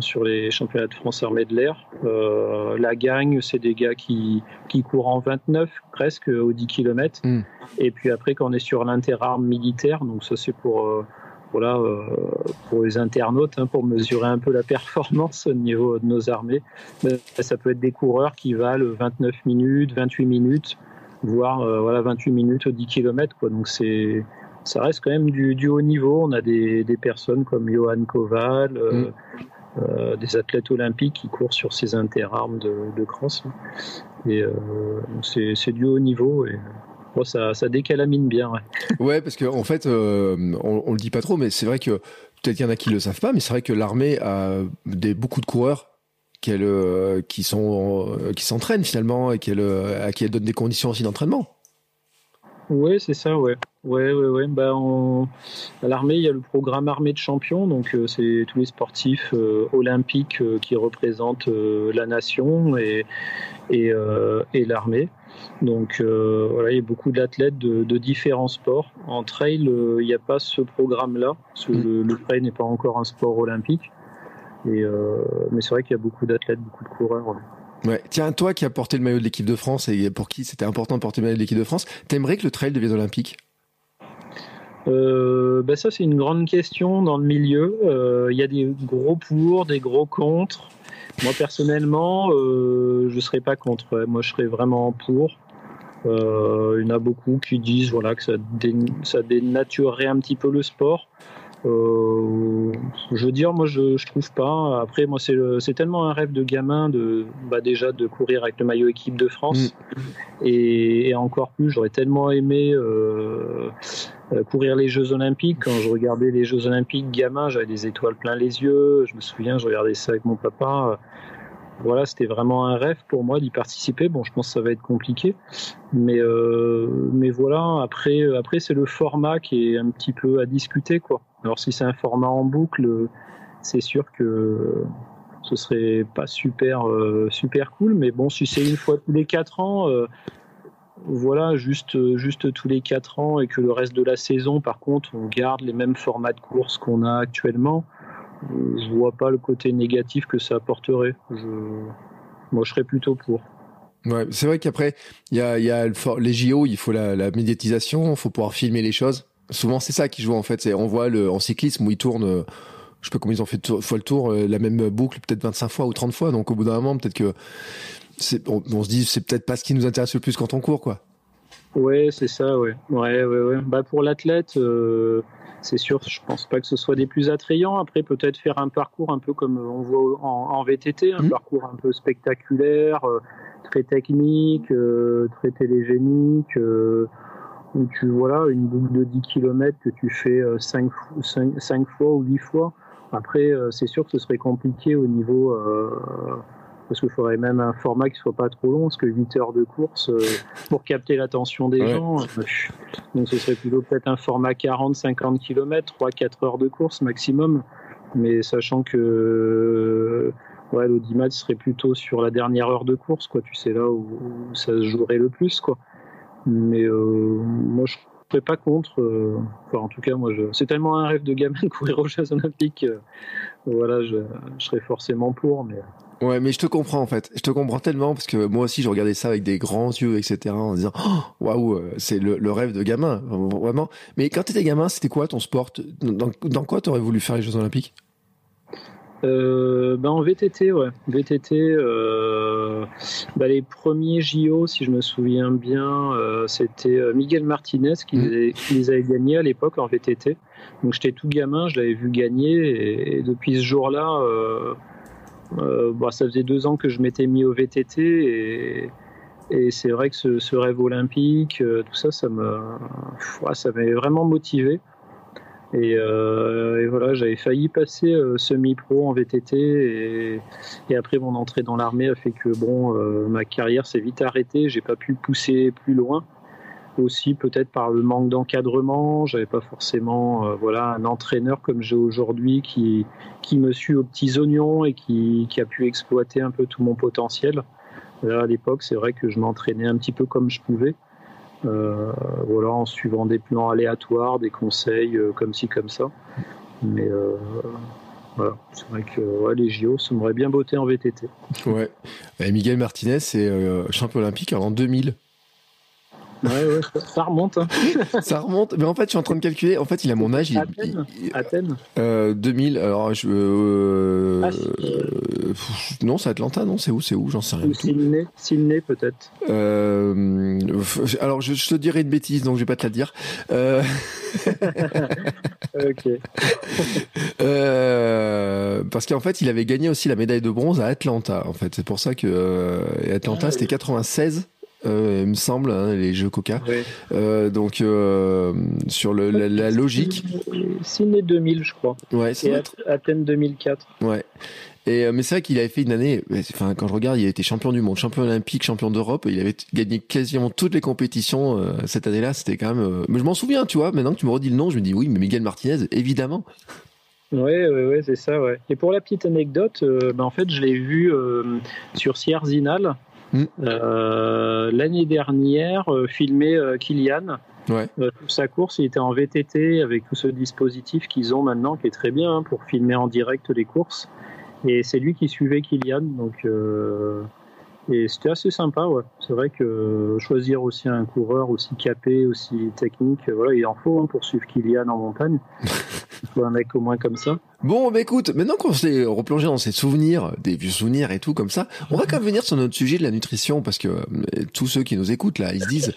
sur les championnats de France armée de l'air. La gagne, c'est des gars qui courent en 29, presque, au 10 km. Et puis après, quand on est sur l'interarme militaire, donc ça, c'est pour les internautes, hein, pour mesurer un peu la performance au niveau de nos armées. Ça peut être des coureurs qui valent 29 minutes, 28 minutes, voire 28 minutes aux 10 km. Quoi. Donc ça reste quand même du haut niveau. On a des personnes comme Johan Koval, des athlètes olympiques qui courent sur ces interarmes de cross. Hein. Et c'est du haut niveau. Et... Ça décalamine bien. Ouais, parce qu'en fait, on le dit pas trop, mais c'est vrai que peut-être qu'il y en a qui le savent pas, mais c'est vrai que l'armée a beaucoup de coureurs qui s'entraînent finalement et à qui elle donne des conditions aussi d'entraînement. Ouais, c'est ça, ouais. Ouais. À l'armée, il y a le programme Armée de Champions, donc c'est tous les sportifs olympiques qui représentent la nation et l'armée. Donc il y a beaucoup d'athlètes de différents sports. En trail, il n'y a pas ce programme-là, parce que le trail n'est pas encore un sport olympique. Et, mais c'est vrai qu'il y a beaucoup d'athlètes, beaucoup de coureurs. Ouais. Ouais. Tiens, toi qui as porté le maillot de l'équipe de France et pour qui c'était important de porter le maillot de l'équipe de France, t'aimerais que le trail devienne olympique ? Ben ça, c'est une grande question dans le milieu. Il y a des gros pour, des gros contre. Moi, personnellement, je ne serais pas contre. Moi, je serais vraiment pour. Il y en a beaucoup qui disent voilà, que ça dénaturerait un petit peu le sport. Je veux dire, moi, je trouve pas. Après, moi, c'est tellement un rêve de gamin de courir avec le maillot équipe de France. Mmh. Et encore plus, j'aurais tellement aimé courir les Jeux Olympiques. Quand je regardais les Jeux Olympiques gamin, j'avais des étoiles plein les yeux. Je me souviens, je regardais ça avec mon papa. Voilà, c'était vraiment un rêve pour moi d'y participer. Bon, je pense que ça va être compliqué, mais voilà. Après, c'est le format qui est un petit peu à discuter, quoi. Alors, si c'est un format en boucle, c'est sûr que ce serait pas super cool. Mais bon, si c'est une fois tous les 4 ans, voilà, juste tous les 4 ans, et que le reste de la saison, par contre, on garde les mêmes formats de course qu'on a actuellement. Je vois pas le côté négatif que ça apporterait. Moi, je serais plutôt pour. Ouais, c'est vrai qu'après, il y a les JO, il faut la médiatisation, il faut pouvoir filmer les choses. Souvent, c'est ça qui joue en fait. On voit en cyclisme où ils tournent, je sais pas combien ils ont fait fois le tour, la même boucle, peut-être 25 fois ou 30 fois. Donc, au bout d'un moment, peut-être que on se dit, c'est peut-être pas ce qui nous intéresse le plus quand on court, quoi. Ouais, c'est ça, ouais. Ouais. Bah, pour l'athlète, c'est sûr, je pense pas que ce soit des plus attrayants. Après, peut-être faire un parcours un peu comme on voit en VTT, un parcours un peu spectaculaire, très technique, très télégénique, où une boucle de 10 km que tu fais 5 fois ou 10 fois. Après, c'est sûr que ce serait compliqué au niveau... parce qu'il faudrait même un format qui soit pas trop long, parce que 8 heures de course, pour capter l'attention des gens, donc ce serait plutôt peut-être un format 40-50 km, 3-4 heures de course maximum, mais sachant que l'audimat serait plutôt sur la dernière heure de course, quoi, tu sais, là où ça se jouerait le plus, quoi. Mais moi, je ne serais pas contre, en tout cas, moi, c'est tellement un rêve de gamin de courir aux Jeux Olympiques, je serais forcément pour, mais... Ouais, mais je te comprends en fait. Je te comprends tellement parce que moi aussi je regardais ça avec des grands yeux, etc. En disant waouh, c'est le rêve de gamin, vraiment. Mais quand t'étais gamin, c'était quoi ton sport ? Dans quoi t'aurais voulu faire les Jeux Olympiques ? En VTT, ouais. VTT, les premiers JO, si je me souviens bien, c'était Miguel Martinez qui les avait gagnés à l'époque en VTT. Donc j'étais tout gamin, je l'avais vu gagner et depuis ce jour-là. Ça faisait 2 ans que je m'étais mis au VTT et c'est vrai que ce rêve olympique, tout ça, ça m'avait vraiment motivé. Et voilà, j'avais failli passer semi-pro en VTT et après mon entrée dans l'armée a fait que ma carrière s'est vite arrêtée, j'ai pas pu pousser plus loin. Aussi peut-être par le manque d'encadrement, j'avais pas forcément un entraîneur comme j'ai aujourd'hui qui me suit aux petits oignons et qui a pu exploiter un peu tout mon potentiel. Là, à l'époque, c'est vrai que je m'entraînais un petit peu comme je pouvais, en suivant des plans aléatoires, des conseils comme ci comme ça. Mais c'est vrai que les JO, ça m'aurait bien botté en VTT. Ouais. Et Miguel Martinez, c'est champion olympique en 2000. Ouais, ça remonte. Ça remonte, mais en fait, je suis en train de calculer. En fait, il a mon âge. Athènes. 2000. Alors, non, c'est Atlanta, non, c'est où, j'en sais rien. Ou Sydney, peut-être. Alors, je te dirais une bêtise, donc je vais pas te la dire. Ok. Parce qu'en fait, il avait gagné aussi la médaille de bronze à Atlanta. En fait, c'est pour ça que Atlanta, c'était 96. Il me semble, hein, les jeux Coca. Oui. Sur la logique. Sydney 2000, je crois. Ouais, et Athènes 2004. Ouais. Mais c'est vrai qu'il avait fait une année. Enfin, quand je regarde, il a été champion du monde, champion olympique, champion d'Europe. Il avait gagné quasiment toutes les compétitions cette année-là. C'était quand même. Mais je m'en souviens, tu vois. Maintenant que tu me redis le nom, je me dis oui, mais Miguel Martinez, évidemment. Ouais, c'est ça. Ouais. Et pour la petite anecdote, en fait, je l'ai vu sur Sierzinal. L'année dernière, filmé Kylian. Sa course, il était en VTT avec tout ce dispositif qu'ils ont maintenant, qui est très bien pour filmer en direct les courses. Et c'est lui qui suivait Kylian. Donc, Et c'était assez sympa, ouais. C'est vrai que choisir aussi un coureur aussi capé, aussi technique, voilà, il en faut hein, pour suivre Kylian en montagne. Il faut un mec au moins comme ça. Bon, bah écoute, maintenant qu'on s'est replongé dans ces souvenirs, des vieux souvenirs et tout comme ça, on va quand même venir sur notre sujet de la nutrition, parce que tous ceux qui nous écoutent, là, ils se disent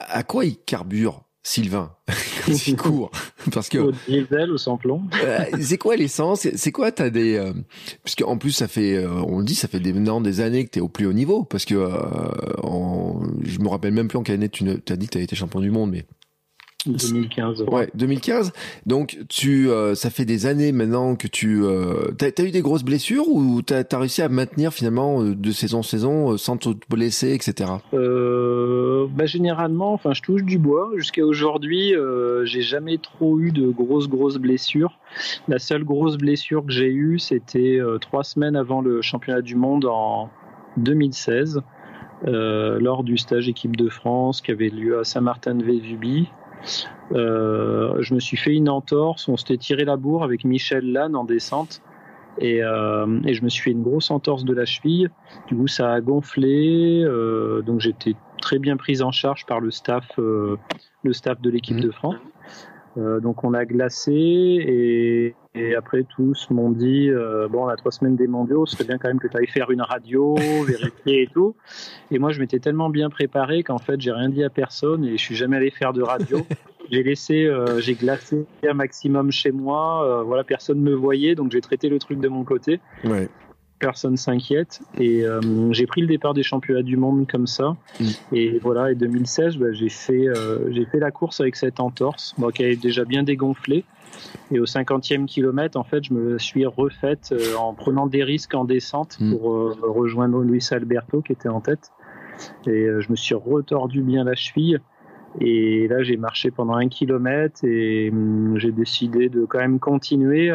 à quoi ils carburent Sylvain, quand il court, parce que au diesel ou sans plomb. C'est quoi l'essence? C'est quoi t'as des puisque en plus ça fait on le dit, ça fait des années que t'es au plus haut niveau, parce que je me rappelle même plus en quelle année t'as dit que t'avais été champion du monde, mais 2015. Ouais, 2015. Donc ça fait des années maintenant que tu t'as eu des grosses blessures, ou t'as réussi à maintenir finalement de saison en saison sans te blesser, etc. Bah généralement, enfin je touche du bois. Jusqu'à aujourd'hui, j'ai jamais trop eu de grosses blessures. La seule grosse blessure que j'ai eue, c'était 3 semaines avant le championnat du monde en 2016, lors du stage équipe de France qui avait lieu à Saint-Martin-de-Vésubie. Je me suis fait une entorse, on s'était tiré la bourre avec Michel Lannes en descente, et je me suis fait une grosse entorse de la cheville, du coup ça a gonflé, donc j'étais très bien prise en charge par le staff de l'équipe de France, donc on a glacé, et après tous m'ont dit bon, on a 3 semaines des mondiaux, ce serait bien quand même que tu ailles faire une radio, vérifier et tout. Et moi je m'étais tellement bien préparé qu'en fait j'ai rien dit à personne et je suis jamais allé faire de radio. J'ai glacé un maximum chez moi, voilà, personne me voyait, donc j'ai traité le truc de mon côté. Ouais. Personne s'inquiète, et j'ai pris le départ des championnats du monde comme ça, et voilà, et 2016, bah, j'ai fait la course avec cette entorse, bon, qui avait déjà bien dégonflé, et au 50e kilomètre, en fait, je me suis refaite en prenant des risques en descente pour rejoindre Luis Alberto qui était en tête, et je me suis retordu bien la cheville. Et là, j'ai marché pendant 1 kilomètre, et j'ai décidé de quand même continuer,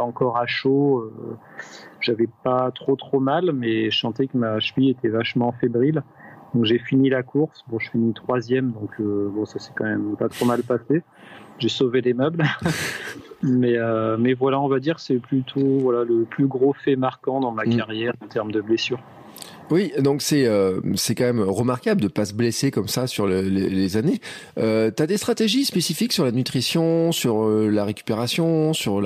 encore à chaud. J'avais pas trop mal, mais je sentais que ma cheville était vachement fébrile. Donc j'ai fini la course. Bon, je finis 3e, donc bon, ça s'est quand même pas trop mal passé. J'ai sauvé les meubles. mais voilà, on va dire que c'est plutôt voilà, le plus gros fait marquant dans ma carrière en termes de blessures. Oui, donc c'est quand même remarquable de pas se blesser comme ça sur les années. T'as des stratégies spécifiques sur la nutrition, sur la récupération, sur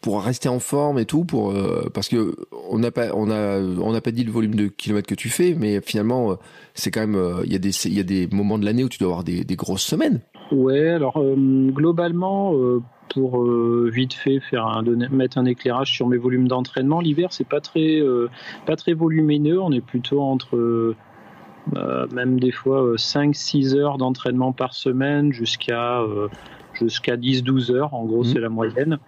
pour rester en forme et tout, pour parce que on n'a pas dit le volume de kilomètres que tu fais, mais finalement c'est quand même il y a des moments de l'année où tu dois avoir des grosses semaines. Ouais, alors globalement pour vite fait mettre un éclairage sur mes volumes d'entraînement, l'hiver c'est pas très volumineux, on est plutôt entre même des fois 5-6 heures d'entraînement par semaine jusqu'à 10-12 heures, en gros c'est la moyenne.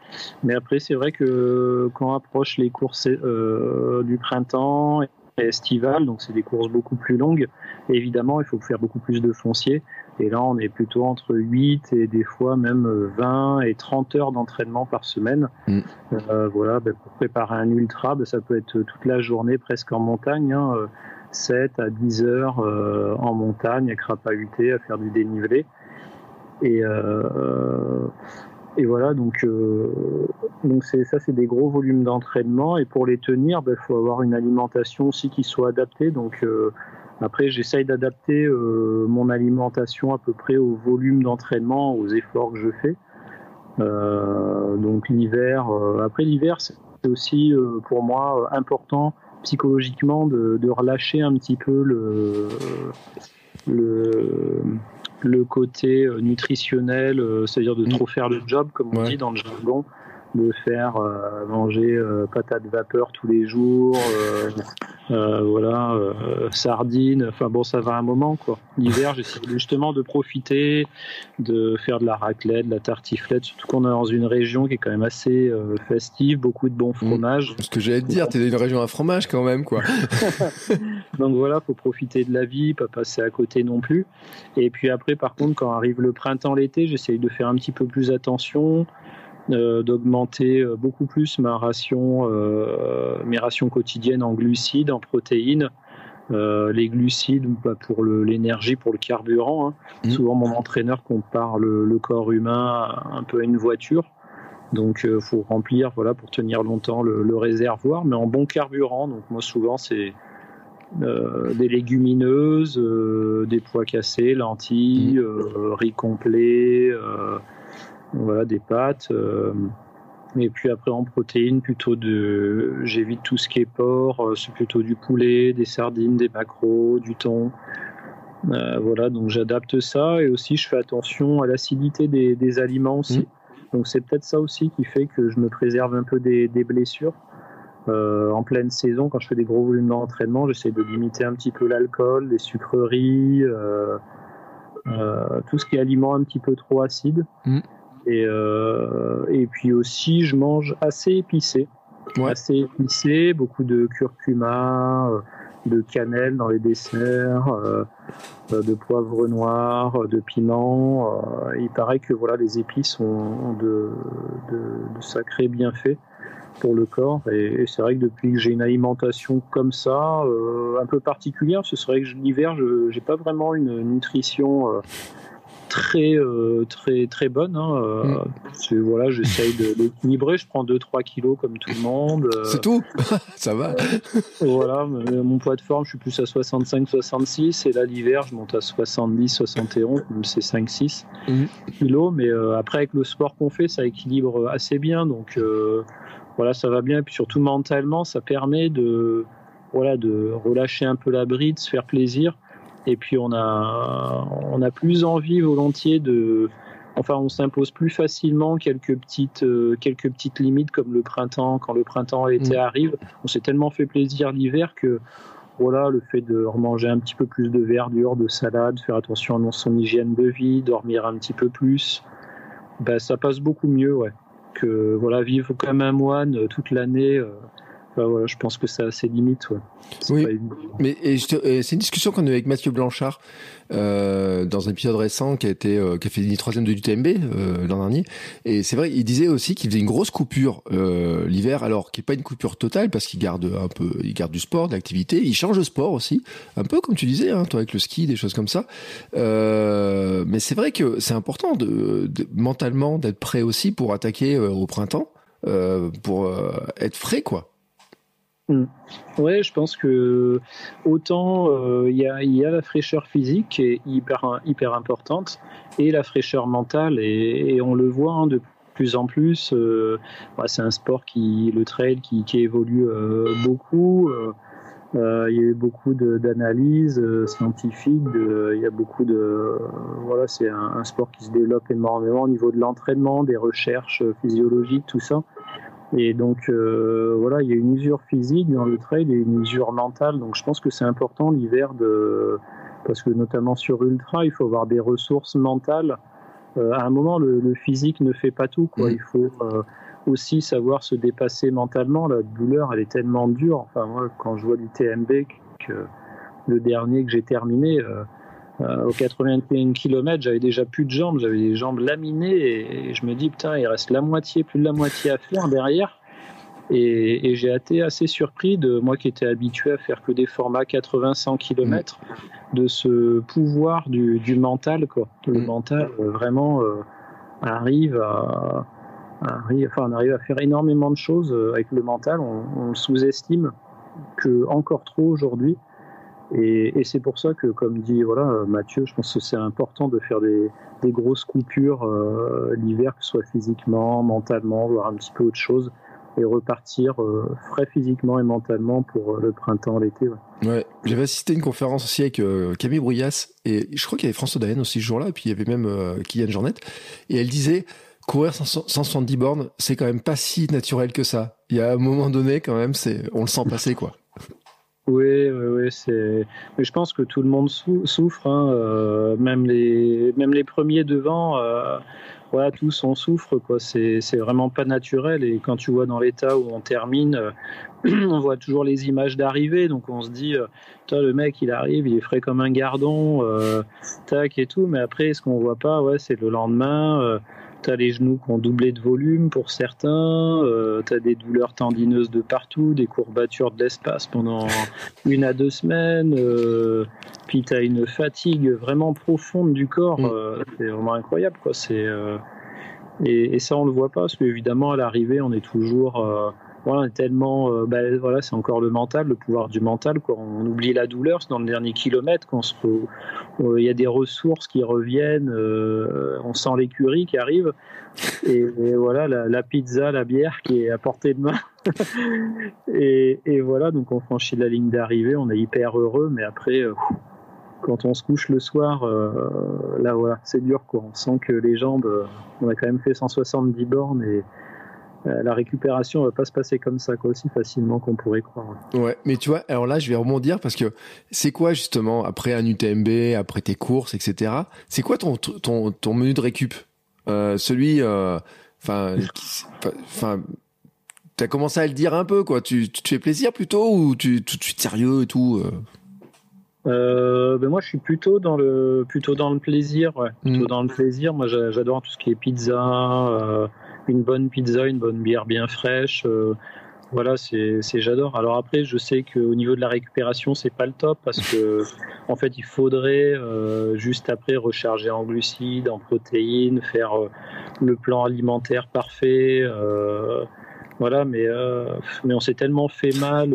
Mais après c'est vrai que quand on approche les courses du printemps et estivales, donc c'est des courses beaucoup plus longues, et évidemment il faut faire beaucoup plus de foncier. Et là, on est plutôt entre 8 et des fois même 20 et 30 heures d'entraînement par semaine. Voilà, ben pour préparer un ultra, ben ça peut être toute la journée presque en montagne, hein, 7 à 10 heures en montagne, à crapahuter, à faire du dénivelé. Et voilà, donc c'est des gros volumes d'entraînement. Et pour les tenir, ben faut avoir une alimentation aussi qui soit adaptée. Donc après, j'essaye d'adapter mon alimentation à peu près au volume d'entraînement, aux efforts que je fais. Donc l'hiver, après l'hiver, c'est aussi pour moi important psychologiquement de relâcher un petit peu le côté nutritionnel, c'est-à-dire de trop faire le job, comme on dit dans le jargon, de faire manger patates vapeur tous les jours, voilà, sardines, enfin bon, ça va un moment quoi. L'hiver, j'essaie justement de profiter, de faire de la raclette, de la tartiflette, surtout qu'on est dans une région qui est quand même assez festive, beaucoup de bons fromages. Ce que j'allais te dire, t'es une région à fromage quand même quoi. Donc voilà, faut profiter de la vie, pas passer à côté non plus. Et puis après, par contre, quand arrive le printemps, l'été, j'essaye de faire un petit peu plus attention, d'augmenter beaucoup plus mes rations quotidiennes en glucides, en protéines. Les glucides bah, pour l'énergie, pour le carburant. Hein. Souvent, mon entraîneur compare le corps humain un peu à une voiture. Donc, il faut remplir, voilà, pour tenir longtemps le réservoir, mais en bon carburant. Donc, moi, souvent, c'est des légumineuses, des pois cassés, lentilles, riz complet, voilà, des pâtes. Et puis après en protéines, plutôt j'évite tout ce qui est porc, c'est plutôt du poulet, des sardines, des maquereaux, du thon. Voilà, donc j'adapte ça et aussi je fais attention à l'acidité des aliments aussi. Donc c'est peut-être ça aussi qui fait que je me préserve un peu des blessures. En pleine saison, quand je fais des gros volumes d'entraînement, j'essaie de limiter un petit peu l'alcool, les sucreries, tout ce qui est aliments un petit peu trop acides. Et puis aussi, je mange assez épicé. Assez épicé, beaucoup de curcuma, de cannelle dans les desserts, de poivre noir, de piment. Il paraît que voilà, les épices ont de sacrés bienfaits pour le corps. Et c'est vrai que depuis que j'ai une alimentation comme ça, un peu particulière, ce serait que l'hiver, je n'ai pas vraiment une nutrition très bonne. Voilà, j'essaye de l'équilibrer. Je prends 2-3 kilos comme tout le monde. C'est tout. Ça va. Voilà, mon poids de forme, je suis plus à 65-66. Et là, l'hiver, je monte à 70-71. C'est 5-6 kilos. Mais après, avec le sport qu'on fait, ça équilibre assez bien. Donc, voilà, ça va bien. Et puis surtout, mentalement, ça permet de relâcher un peu la bride, se faire plaisir. Et puis on a plus envie volontiers on s'impose plus facilement quelques petites limites comme le printemps, quand le printemps et l'été arrive, on s'est tellement fait plaisir l'hiver que voilà, le fait de remanger un petit peu plus de verdure, de salade, faire attention à son hygiène de vie, dormir un petit peu plus, ben ça passe beaucoup mieux, ouais. Que voilà, vivre comme un moine toute l'année. Ben voilà, je pense que ça a ses limites. Ouais. C'est une discussion qu'on a eu avec Mathieu Blanchard dans un épisode récent qui a fait une 3e de l'UTMB l'an dernier. Et c'est vrai, il disait aussi qu'il faisait une grosse coupure l'hiver, alors qui n'est pas une coupure totale parce qu'il garde du sport, de l'activité. Il change de sport aussi, un peu comme tu disais, hein, toi avec le ski, des choses comme ça. Mais c'est vrai que c'est important mentalement d'être prêt aussi pour attaquer au printemps, pour être frais, quoi. Ouais, je pense que autant il y a la fraîcheur physique qui est hyper importante et la fraîcheur mentale et on le voit hein, de plus en plus. C'est un sport le trail qui évolue beaucoup. Il y a eu beaucoup d'analyses scientifiques. C'est un sport qui se développe énormément au niveau de l'entraînement, des recherches physiologiques, tout ça. Et donc, il y a une usure physique dans le trail et une usure mentale. Donc, je pense que c'est important l'hiver parce que notamment sur ultra, il faut avoir des ressources mentales. À un moment, le physique ne fait pas tout, quoi. Il faut aussi savoir se dépasser mentalement. La douleur, elle est tellement dure. Enfin, moi, quand je vois l'UTMB, le dernier que j'ai terminé, aux 81 km, j'avais déjà plus de jambes, j'avais les jambes laminées et je me dis, putain, il reste plus de la moitié à faire derrière. Et j'ai été assez surpris de moi qui étais habitué à faire que des formats 80-100 km, de ce pouvoir du mental, quoi. Le mental vraiment arrive à faire énormément de choses avec le mental. On le sous-estime que encore trop aujourd'hui. Et c'est pour ça que, comme dit Mathieu, je pense que c'est important de faire des grosses coupures l'hiver, que ce soit physiquement, mentalement, voire un petit peu autre chose, et repartir frais physiquement et mentalement pour le printemps, l'été. Ouais. J'avais assisté à une conférence aussi avec Camille Brouillas, et je crois qu'il y avait François D'Haene aussi ce jour-là, et puis il y avait même Kylian Jornet, et elle disait... Courir 170 bornes, c'est quand même pas si naturel que ça. Il y a un moment donné, quand même, on le sent passer, quoi. Oui, mais je pense que tout le monde souffre, hein. Même les premiers devant, tous on souffre, quoi. C'est vraiment pas naturel. Et quand tu vois dans l'état où on termine, on voit toujours les images d'arrivée. Donc on se dit, le mec, il arrive, il est frais comme un gardon, tac et tout. Mais après, ce qu'on voit pas, c'est le lendemain. T'as les genoux qui ont doublé de volume pour certains, t'as des douleurs tendineuses de partout, des courbatures de l'espace pendant 1 à 2 semaines, puis t'as une fatigue vraiment profonde du corps, c'est vraiment incroyable, quoi. Et ça on le voit pas, parce qu'évidemment à l'arrivée on est toujours voilà, tellement voilà, c'est encore le mental, le pouvoir du mental, quoi. On oublie la douleur, c'est dans le dernier kilomètre qu'on se il y a des ressources qui reviennent, on sent l'écurie qui arrive et voilà la pizza, la bière qui est à portée de main. et voilà, donc on franchit la ligne d'arrivée, on est hyper heureux, mais après quand on se couche le soir, là voilà, c'est dur, quoi. On sent que les jambes, on a quand même fait 170 bornes et la récupération va pas se passer comme ça, quoi, aussi facilement qu'on pourrait croire. Ouais, mais tu vois, alors là je vais rebondir parce que c'est quoi justement, après un UTMB, après tes courses, etc., c'est quoi ton menu de récup? Celui, t'as commencé à le dire un peu, quoi. Tu te fais plaisir plutôt ou tout de suite sérieux et tout? Ben moi je suis plutôt dans le plaisir, ouais. Plutôt dans le plaisir. Moi j'adore tout ce qui est pizza, une bonne pizza, une bonne bière bien fraîche, voilà, c'est j'adore. Alors après je sais qu'au niveau de la récupération c'est pas le top parce que en fait il faudrait juste après recharger en glucides, en protéines, faire le plan alimentaire parfait. Voilà, mais on s'est tellement fait mal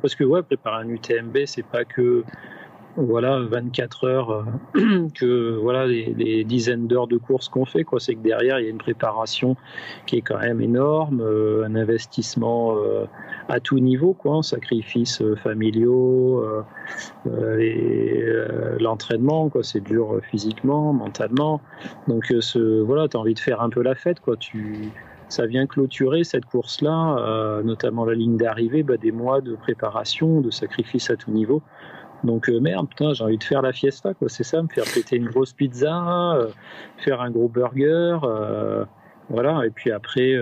parce que ouais, préparer un UTMB, c'est pas que voilà 24 heures que voilà les dizaines d'heures de course qu'on fait, quoi. C'est que derrière il y a une préparation qui est quand même énorme, un investissement à tout niveau, quoi, sacrifices familiaux, l'entraînement, quoi. C'est dur physiquement, mentalement. Donc voilà, t'as envie de faire un peu la fête, quoi. Ça vient clôturer cette course-là, notamment la ligne d'arrivée, des mois de préparation, de sacrifice à tout niveau. Donc merde, putain, j'ai envie de faire la fiesta, quoi. C'est ça, me faire péter une grosse pizza, faire un gros burger, voilà. Et puis après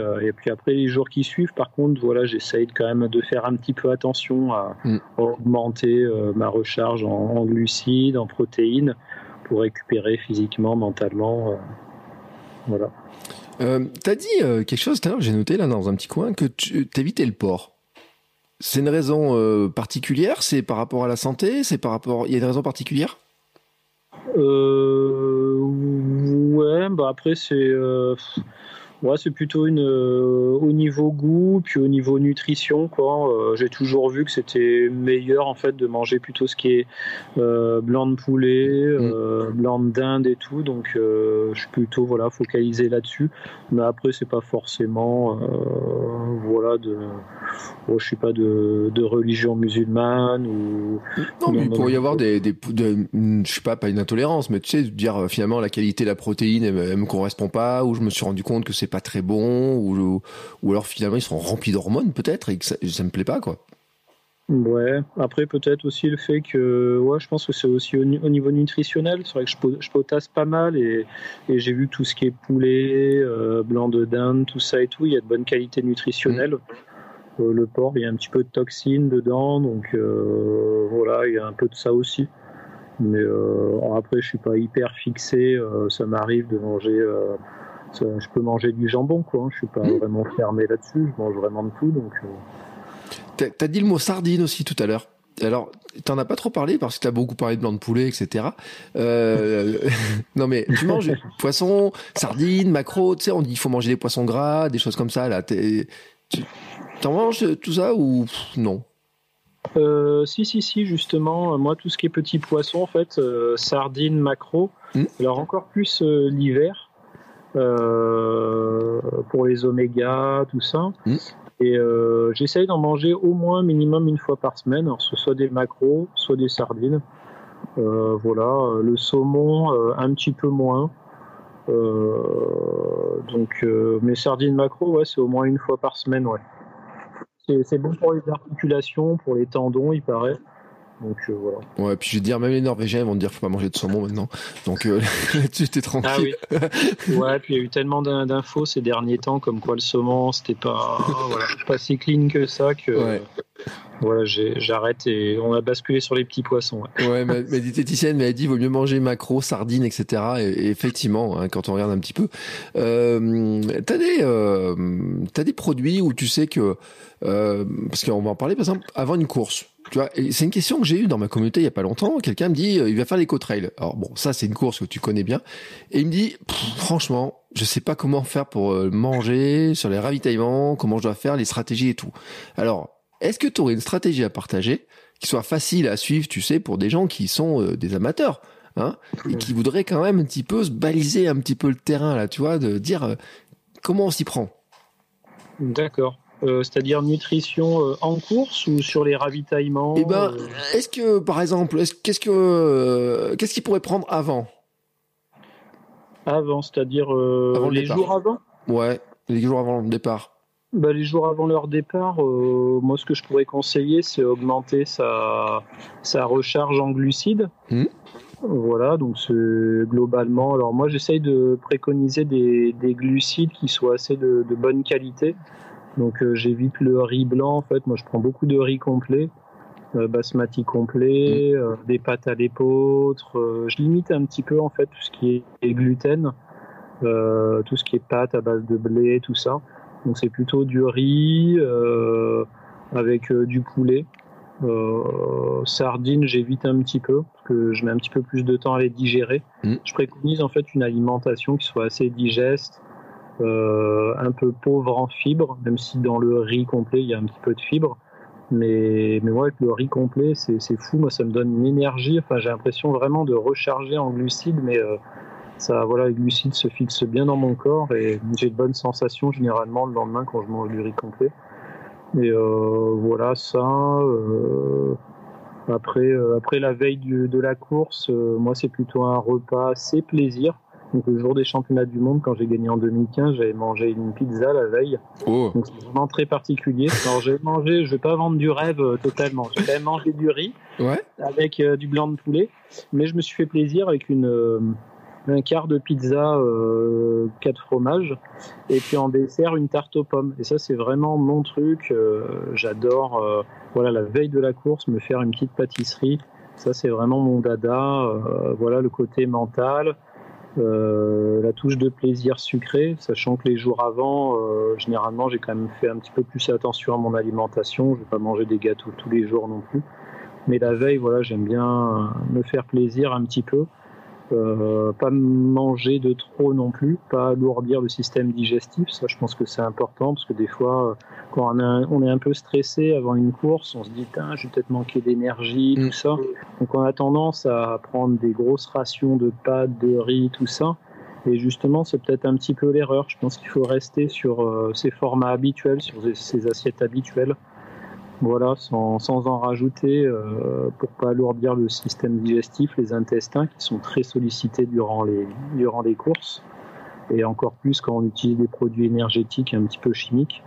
les jours qui suivent, par contre, voilà, j'essaye quand même de faire un petit peu attention à augmenter ma recharge en glucides, en protéines, pour récupérer physiquement, mentalement, voilà. T'as dit quelque chose tout à l'heure, j'ai noté là dans un petit coin, que tu t'évitais le porc. C'est une raison particulière? C'est par rapport à la santé? C'est par rapport... Il y a une raison particulière? Ouais, après c'est... Ouais, c'est plutôt au niveau goût, puis au niveau nutrition, quoi. J'ai toujours vu que c'était meilleur en fait de manger plutôt ce qui est blanc de poulet, blanc de dinde et tout. Donc je suis plutôt voilà focalisé là-dessus. Mais après c'est pas forcément voilà de. Bon, je suis pas de religion musulmane ou. Non, mais il pourrait y avoir je sais pas une intolérance, mais tu sais, dire finalement la qualité de la protéine elle me correspond pas, ou je me suis rendu compte que c'est pas très bon, ou alors finalement ils sont remplis d'hormones peut-être et que ça me plaît pas, quoi. Ouais, après peut-être aussi le fait que ouais, je pense que c'est aussi au niveau nutritionnel. C'est vrai que je potasse pas mal et j'ai vu tout ce qui est poulet, blanc de dinde, tout ça et tout, il y a de bonnes qualités nutritionnelles. Le porc, il y a un petit peu de toxines dedans, donc voilà, il y a un peu de ça aussi. Mais après je suis pas hyper fixé, ça m'arrive de manger je peux manger du jambon, quoi. Je suis pas vraiment fermé là-dessus. Je mange vraiment de tout, donc. T'as dit le mot sardine aussi tout à l'heure. Alors, t'en as pas trop parlé parce que t'as beaucoup parlé de blanc de poulet, etc. Non mais tu manges poisson, sardine, maquereau. Tu sais, on dit il faut manger des poissons gras, des choses comme ça. Là, t'en manges tout ça ou non? Si, justement, moi tout ce qui est petits poissons, en fait, sardine, maquereau. Alors encore plus l'hiver. Pour les omégas, tout ça. Et j'essaye d'en manger au moins minimum une fois par semaine. Alors, ce soit des maquereaux, soit des sardines. Voilà, le saumon un petit peu moins. Donc mes sardines maquereaux, ouais, c'est au moins une fois par semaine, ouais. C'est bon pour les articulations, pour les tendons, il paraît. Donc, voilà. Ouais, puis je vais te dire, même les Norvégiens vont te dire qu'il ne faut pas manger de saumon maintenant. Donc là-dessus, t'es tranquille. Ah oui. Ouais, puis il y a eu tellement d'infos ces derniers temps, comme quoi le saumon, c'était pas si clean que ça. Que, ouais. Voilà, j'arrête et on a basculé sur les petits poissons. Ouais, ma diététicienne m'avait dit il vaut mieux manger maquereau, sardines, etc. Et effectivement, hein, quand on regarde un petit peu, t'as des produits où tu sais que parce qu'on va en parler par exemple avant une course. Tu vois, c'est une question que j'ai eue dans ma communauté il y a pas longtemps. Quelqu'un me dit il va faire l'éco-trail. Alors bon, ça c'est une course que tu connais bien. Et il me dit franchement, je sais pas comment faire pour manger, sur les ravitaillements, comment je dois faire, les stratégies et tout. Alors, est-ce que tu aurais une stratégie à partager qui soit facile à suivre, tu sais, pour des gens qui sont des amateurs, hein, et qui voudraient quand même un petit peu se baliser un petit peu le terrain là, tu vois, de dire comment on s'y prend. D'accord. C'est-à-dire nutrition en course ou sur les ravitaillements? Eh ben, est-ce que par exemple, qu'est-ce qu'ils pourraient prendre avant? Avant, c'est-à-dire avant les jours avant? Ouais, les jours avant le départ. Bah, les jours avant leur départ, moi ce que je pourrais conseiller, c'est augmenter sa recharge en glucides. Mmh. Voilà, donc globalement, alors moi j'essaye de préconiser des glucides qui soient assez de bonne qualité. Donc j'évite le riz blanc, en fait, moi je prends beaucoup de riz complet. Basmati complet, des pâtes à l'épeautre, je limite un petit peu en fait tout ce qui est gluten, tout ce qui est pâtes à base de blé, tout ça. Donc c'est plutôt du riz avec du poulet, sardines j'évite un petit peu parce que je mets un petit peu plus de temps à les digérer. Je préconise en fait une alimentation qui soit assez digeste, un peu pauvre en fibres, même si dans le riz complet il y a un petit peu de fibres. Mais ouais, le riz complet, c'est fou. Moi, ça me donne une énergie. Enfin, j'ai l'impression vraiment de recharger en glucides. Mais ça, voilà, les glucides se fixent bien dans mon corps et j'ai de bonnes sensations généralement le lendemain quand je mange du riz complet. Et voilà, ça. Après la veille de la course, moi, c'est plutôt un repas assez plaisir. Donc, le jour des championnats du monde, quand j'ai gagné en 2015, j'avais mangé une pizza la veille. Oh. Donc, c'est vraiment très particulier. Alors, j'ai mangé, je ne vais pas vendre du rêve totalement. J'ai quand même mangé du riz avec du blanc de poulet. Mais je me suis fait plaisir avec un quart de pizza, 4 fromages. Et puis, en dessert, une tarte aux pommes. Et ça, c'est vraiment mon truc. J'adore, voilà, la veille de la course, me faire une petite pâtisserie. Ça, c'est vraiment mon dada. Voilà, le côté mental. La touche de plaisir sucré, sachant que les jours avant, généralement, j'ai quand même fait un petit peu plus attention à mon alimentation. Je vais pas manger des gâteaux tous les jours non plus. Mais la veille, voilà, j'aime bien me faire plaisir un petit peu. Pas manger de trop non plus, pas alourdir le système digestif. Ça, je pense que c'est important parce que des fois, quand on est un peu stressé avant une course, on se dit, tiens, je vais peut-être manquer d'énergie, tout ça. Donc, on a tendance à prendre des grosses rations de pâtes, de riz, tout ça. Et justement, c'est peut-être un petit peu l'erreur. Je pense qu'il faut rester sur ces formats habituels, sur ces assiettes habituelles. Voilà, sans en rajouter pour pas alourdir le système digestif, les intestins qui sont très sollicités durant les courses et encore plus quand on utilise des produits énergétiques un petit peu chimiques.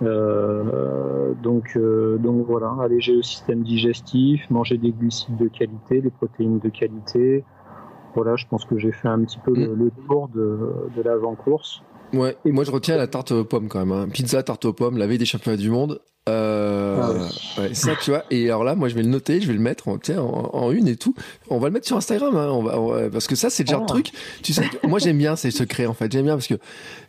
Donc voilà, alléger le système digestif, manger des glucides de qualité, des protéines de qualité. Voilà, je pense que j'ai fait un petit peu le tour de l'avant-course. Ouais, et moi je retiens la tarte aux pommes quand même, hein. Pizza, tarte aux pommes, la veille des championnats du monde. Ouais, ça tu vois. Et alors là, moi je vais le noter, je vais le mettre en une et tout. On va le mettre sur Instagram, hein. Parce que ça c'est le genre de truc. Tu sais, moi j'aime bien ces secrets en fait. J'aime bien parce que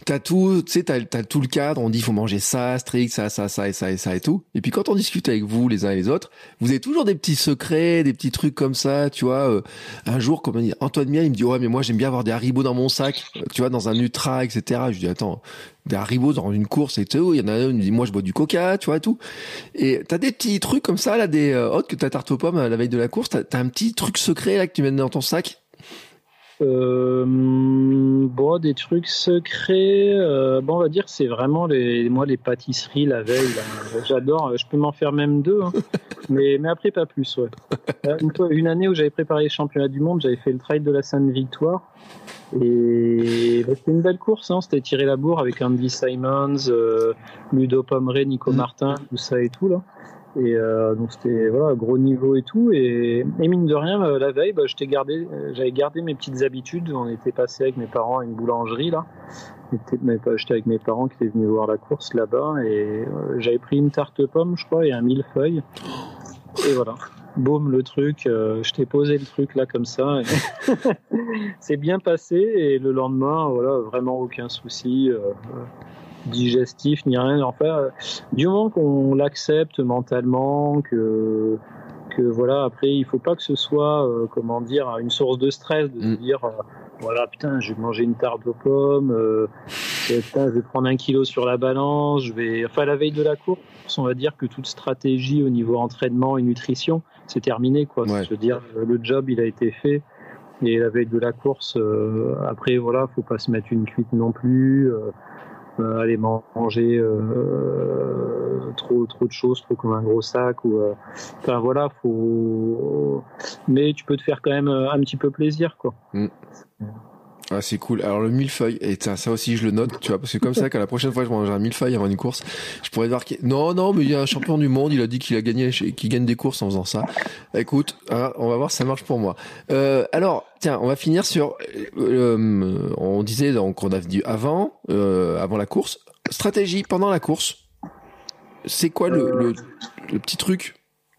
t'as tout, tu sais, t'as tout le cadre. On dit faut manger ça, strict, ça et tout. Et puis quand on discute avec vous les uns et les autres, vous avez toujours des petits secrets, des petits trucs comme ça. Tu vois, un jour comme Antoine Miel, il me dit ouais mais moi j'aime bien avoir des Haribo dans mon sac. Tu vois, dans un Ultra, etc. Je dis attends. Des Haribo dans une course et tout, il y en a un qui dit moi je bois du Coca, tu vois et tout. Et t'as des petits trucs comme ça là, des autres que ta tarte aux pommes la veille de la course, t'as un petit truc secret là que tu mets dans ton sac. Bon, des trucs secrets, bon on va dire c'est vraiment les pâtisseries la veille là. J'adore, je peux m'en faire même 2 hein. mais après pas plus ouais. Une année où j'avais préparé les championnats du monde, j'avais fait le trail de la Sainte-Victoire et bah, c'était une belle course hein. C'était tiré la bourre avec Andy Simons, Ludo Pomeré, Nico Martin, tout ça et tout là. Et donc c'était voilà gros niveau et tout et mine de rien la veille bah, j'avais gardé mes petites habitudes. On était passé avec mes parents à une boulangerie là qui m'avait pas acheté avec mes parents, qui étaient venus voir la course là-bas. Et j'avais pris une tarte pomme, je crois, et un millefeuille. Et voilà. Boum, le truc. Je t'ai posé le truc là comme ça. Et c'est bien passé. Et le lendemain, voilà, vraiment aucun souci digestif ni rien. Enfin, du moment qu'on l'accepte mentalement, que voilà, après, il faut pas que ce soit, comment dire, une source de stress de se dire, voilà, putain, je vais manger une tarte aux pommes, putain, je vais prendre 1 kilo sur la balance, je vais, enfin, la veille de la course, on va dire que toute stratégie au niveau entraînement et nutrition, c'est terminé, quoi. Ouais. C'est-à-dire, le job, il a été fait. Et la veille de la course, après, voilà, faut pas se mettre une cuite non plus, aller manger trop de choses, trop comme un gros sac ou enfin voilà, faut, mais tu peux te faire quand même un petit peu plaisir, quoi. Ah, c'est cool. Alors le millefeuille, et ça aussi je le note, tu vois, parce que comme ça, quand la prochaine fois que je mange un millefeuille avant une course, je pourrais marquer non mais il y a un champion du monde, il a dit qu'il a gagné, qu'il gagne des courses en faisant ça. Écoute, hein, on va voir si ça marche pour moi. Alors tiens, on va finir sur on disait, donc on a dit avant la course, stratégie pendant la course. C'est quoi le petit truc,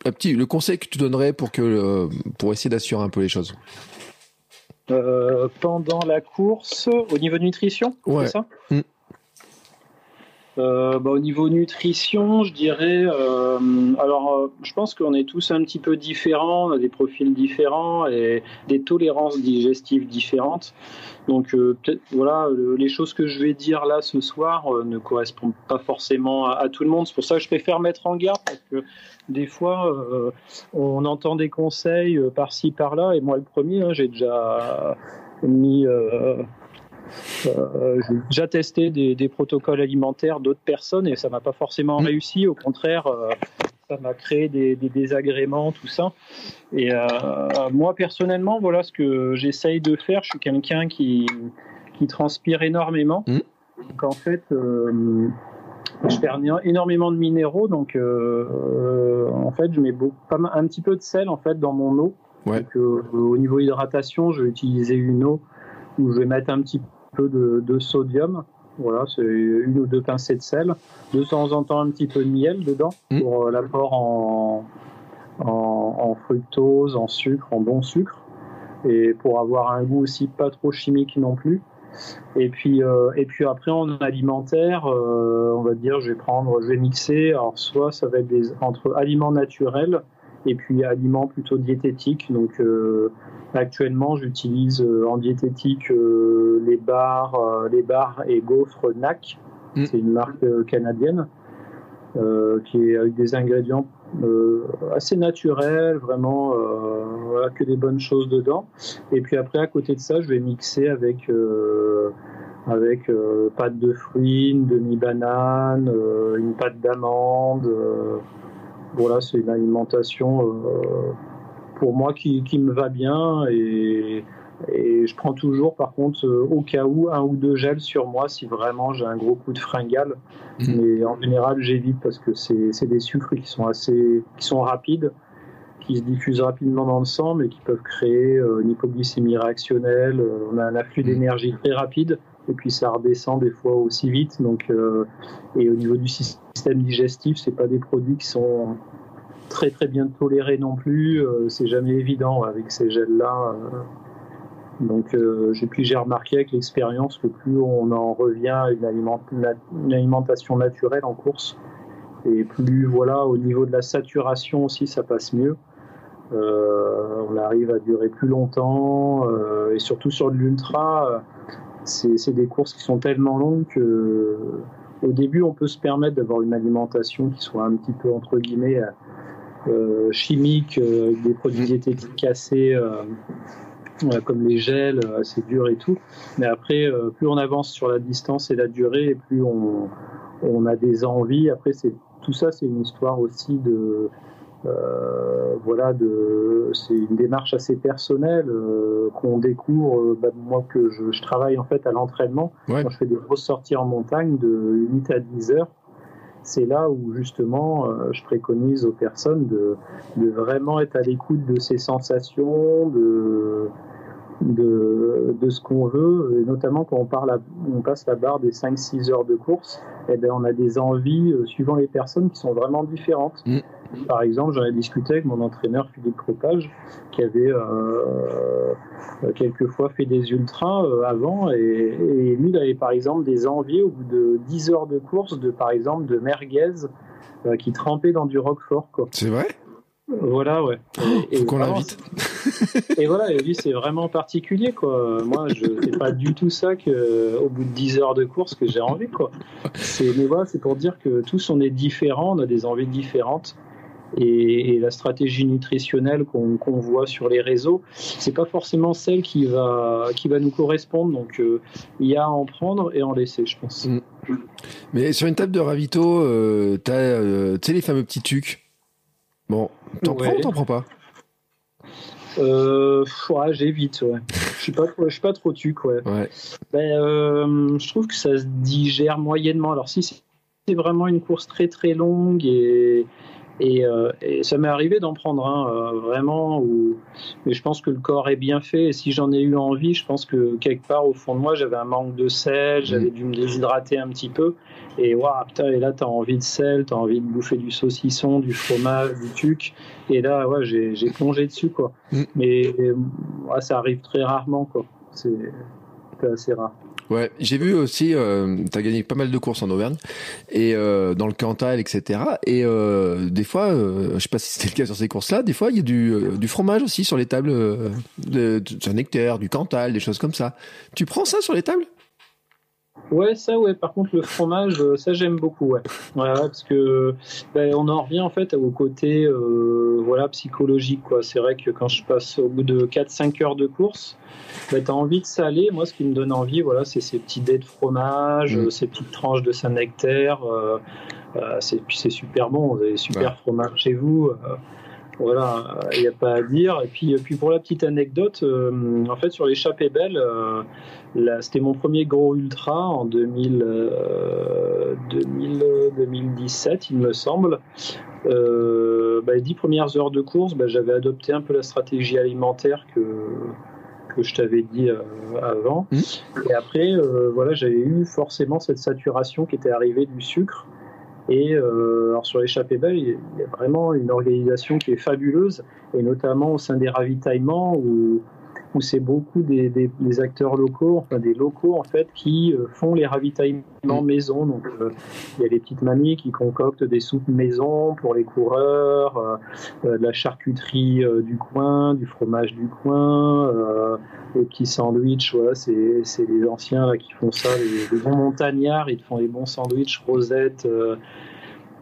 le conseil que tu donnerais pour essayer d'assurer un peu les choses pendant la course au niveau de nutrition? Ouais. C'est ça. Au niveau nutrition, je dirais, je pense qu'on est tous un petit peu différents, on a des profils différents et des tolérances digestives différentes. Donc peut-être voilà, les choses que je vais dire là ce soir ne correspondent pas forcément à tout le monde. C'est pour ça que je préfère mettre en garde, parce que des fois on entend des conseils par-ci par-là, et moi le premier, hein, j'ai déjà mis j'ai déjà testé des protocoles alimentaires d'autres personnes et ça m'a pas forcément réussi. Au contraire, ça m'a créé des désagréments, tout ça. Et moi personnellement, voilà ce que j'essaye de faire. Je suis quelqu'un qui transpire énormément. Donc en fait, je perds énormément de minéraux. Donc en fait, je mets un petit peu de sel en fait dans mon eau. Ouais. Donc, au niveau hydratation, je vais utiliser une eau où je vais mettre un petit peu de sodium. Voilà, c'est 1 ou 2 pincées de sel. De temps en temps, un petit peu de miel dedans pour l'apport en fructose, en sucre, en bon sucre. Et pour avoir un goût aussi pas trop chimique non plus. Et puis après, en alimentaire, on va dire, je vais mixer. Alors, soit ça va être entre aliments naturels et puis aliments plutôt diététiques. Donc, actuellement, j'utilise en diététique les bars et gaufres NAC. C'est une marque canadienne qui est avec des ingrédients assez naturels, vraiment voilà, que des bonnes choses dedans. Et puis après, à côté de ça, je vais mixer avec pâte de fruits, une demi-banane, une pâte d'amande. Voilà, c'est une alimentation pour moi qui me va bien, et je prends toujours par contre au cas où 1 ou 2 gels sur moi si vraiment j'ai un gros coup de fringale. Mais en général j'évite, parce que c'est des sucres qui sont rapides, qui se diffusent rapidement dans le sang, mais qui peuvent créer une hypoglycémie réactionnelle. On a un afflux d'énergie très rapide, et puis ça redescend des fois aussi vite. Donc et au niveau du système digestif, c'est pas des produits qui sont très très bien toléré non plus, c'est jamais évident avec ces gels là. Donc j'ai remarqué avec l'expérience que plus on en revient à une alimentation naturelle en course, et plus voilà, au niveau de la saturation aussi, ça passe mieux. On arrive à durer plus longtemps, et surtout sur de l'ultra, c'est des courses qui sont tellement longues que au début on peut se permettre d'avoir une alimentation qui soit un petit peu entre guillemets chimique, avec des produits diététiques assez comme les gels, assez durs et tout. Mais après, plus on avance sur la distance et la durée, et plus on a des envies. Après, tout ça, c'est une histoire aussi de c'est une démarche assez personnelle qu'on découvre. Moi, que je travaille en fait à l'entraînement, ouais. Quand je fais des grosses sorties en montagne de 8 à 10 heures, c'est là où justement je préconise aux personnes de vraiment être à l'écoute de ses sensations, de ce qu'on veut, et notamment quand on passe la barre des 5-6 heures de course, et ben on a des envies suivant les personnes qui sont vraiment différentes. Par exemple, j'en ai discuté avec mon entraîneur Philippe Cropage, qui avait quelquefois fait des ultras avant, et lui il avait par exemple des envies au bout de 10 heures de course de, par exemple, de merguez qui trempait dans du roquefort, quoi. C'est vrai ? Voilà, ouais. Et qu'on l'invite. Et voilà, et lui, c'est vraiment particulier, quoi. Moi, c'est pas du tout ça qu'au bout de 10 heures de course que j'ai envie, quoi. Mais voilà, c'est pour dire que tous, on est différents, on a des envies différentes. Et la stratégie nutritionnelle qu'on voit sur les réseaux, c'est pas forcément celle qui va nous correspondre. Donc, il y a à en prendre et en laisser, je pense. Mais sur une table de ravito, tu sais, les fameux petits tucs. Bon, t'en prends ou t'en prends pas ? J'évite, ouais. Je suis pas trop tuc, ouais. Ouais. Je trouve que ça se digère moyennement. Alors si c'est vraiment une course très très longue et ça m'est arrivé d'en prendre un, vraiment. Mais je pense que le corps est bien fait. Et si j'en ai eu envie, je pense que quelque part au fond de moi, j'avais un manque de sel, j'avais dû me déshydrater un petit peu. Et waouh, putain, et là t'as envie de sel, t'as envie de bouffer du saucisson, du fromage, du tuc. Et là, ouais, j'ai plongé dessus, quoi. Mais ouais, ça arrive très rarement, quoi. C'est assez rare. Ouais, j'ai vu aussi, t'as gagné pas mal de courses en Auvergne et dans le Cantal, etc. Et des fois, je sais pas si c'était le cas sur ces courses-là, des fois il y a du fromage aussi sur les tables, un nectar, du Cantal, des choses comme ça. Tu prends ça sur les tables ? Ouais, ça, ouais. Par contre, le fromage, ça, j'aime beaucoup, ouais. Voilà, parce que on en revient en fait au côté, psychologique, quoi. C'est vrai que quand je passe au bout de 4-5 heures de course, t'as envie de saler. Moi, ce qui me donne envie, voilà, c'est ces petits dés de fromage, ces petites tranches de Saint-Nectaire. C'est super bon. Vous avez super fromage chez vous. Voilà, il n'y a pas à dire. Et puis pour la petite anecdote, en fait sur l'Échappée Belle, c'était mon premier gros ultra en 2017, il me semble. Les 10 premières heures de course, j'avais adopté un peu la stratégie alimentaire que je t'avais dit avant. Et après, j'avais eu forcément cette saturation qui était arrivée du sucre. Et alors sur l'Échappée Belle, il y a vraiment une organisation qui est fabuleuse, et notamment au sein des ravitaillements où c'est beaucoup des acteurs locaux, enfin des locaux en fait, qui font les ravitaillements maison. Donc il y a les petites mamies qui concoctent des soupes maison pour les coureurs, de la charcuterie du coin, du fromage du coin, les petits sandwichs. Voilà, c'est les anciens là qui font ça, les bons montagnards, ils font les bons sandwichs rosettes.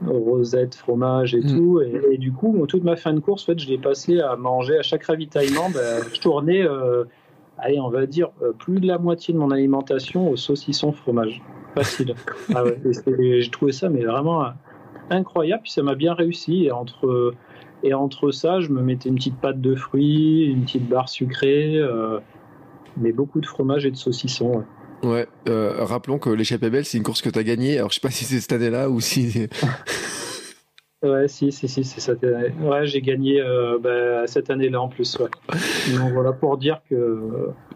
Rosette, fromage et tout. Et du coup, toute ma fin de course, en fait, je l'ai passé à manger à chaque ravitaillement. Je tournais, plus de la moitié de mon alimentation au saucisson fromage. Facile. Ah ouais, j'ai trouvé ça, mais vraiment incroyable. Puis ça m'a bien réussi. Et entre ça, je me mettais une petite pâte de fruits, une petite barre sucrée, mais beaucoup de fromage et de saucisson. Ouais. Ouais, rappelons que l'Échappée Belle, c'est une course que tu as gagnée. Alors, je sais pas si c'est cette année-là ou si. Ouais, si, c'est cette année. Ouais, j'ai gagné cette année-là en plus. Ouais. Donc, voilà, pour dire que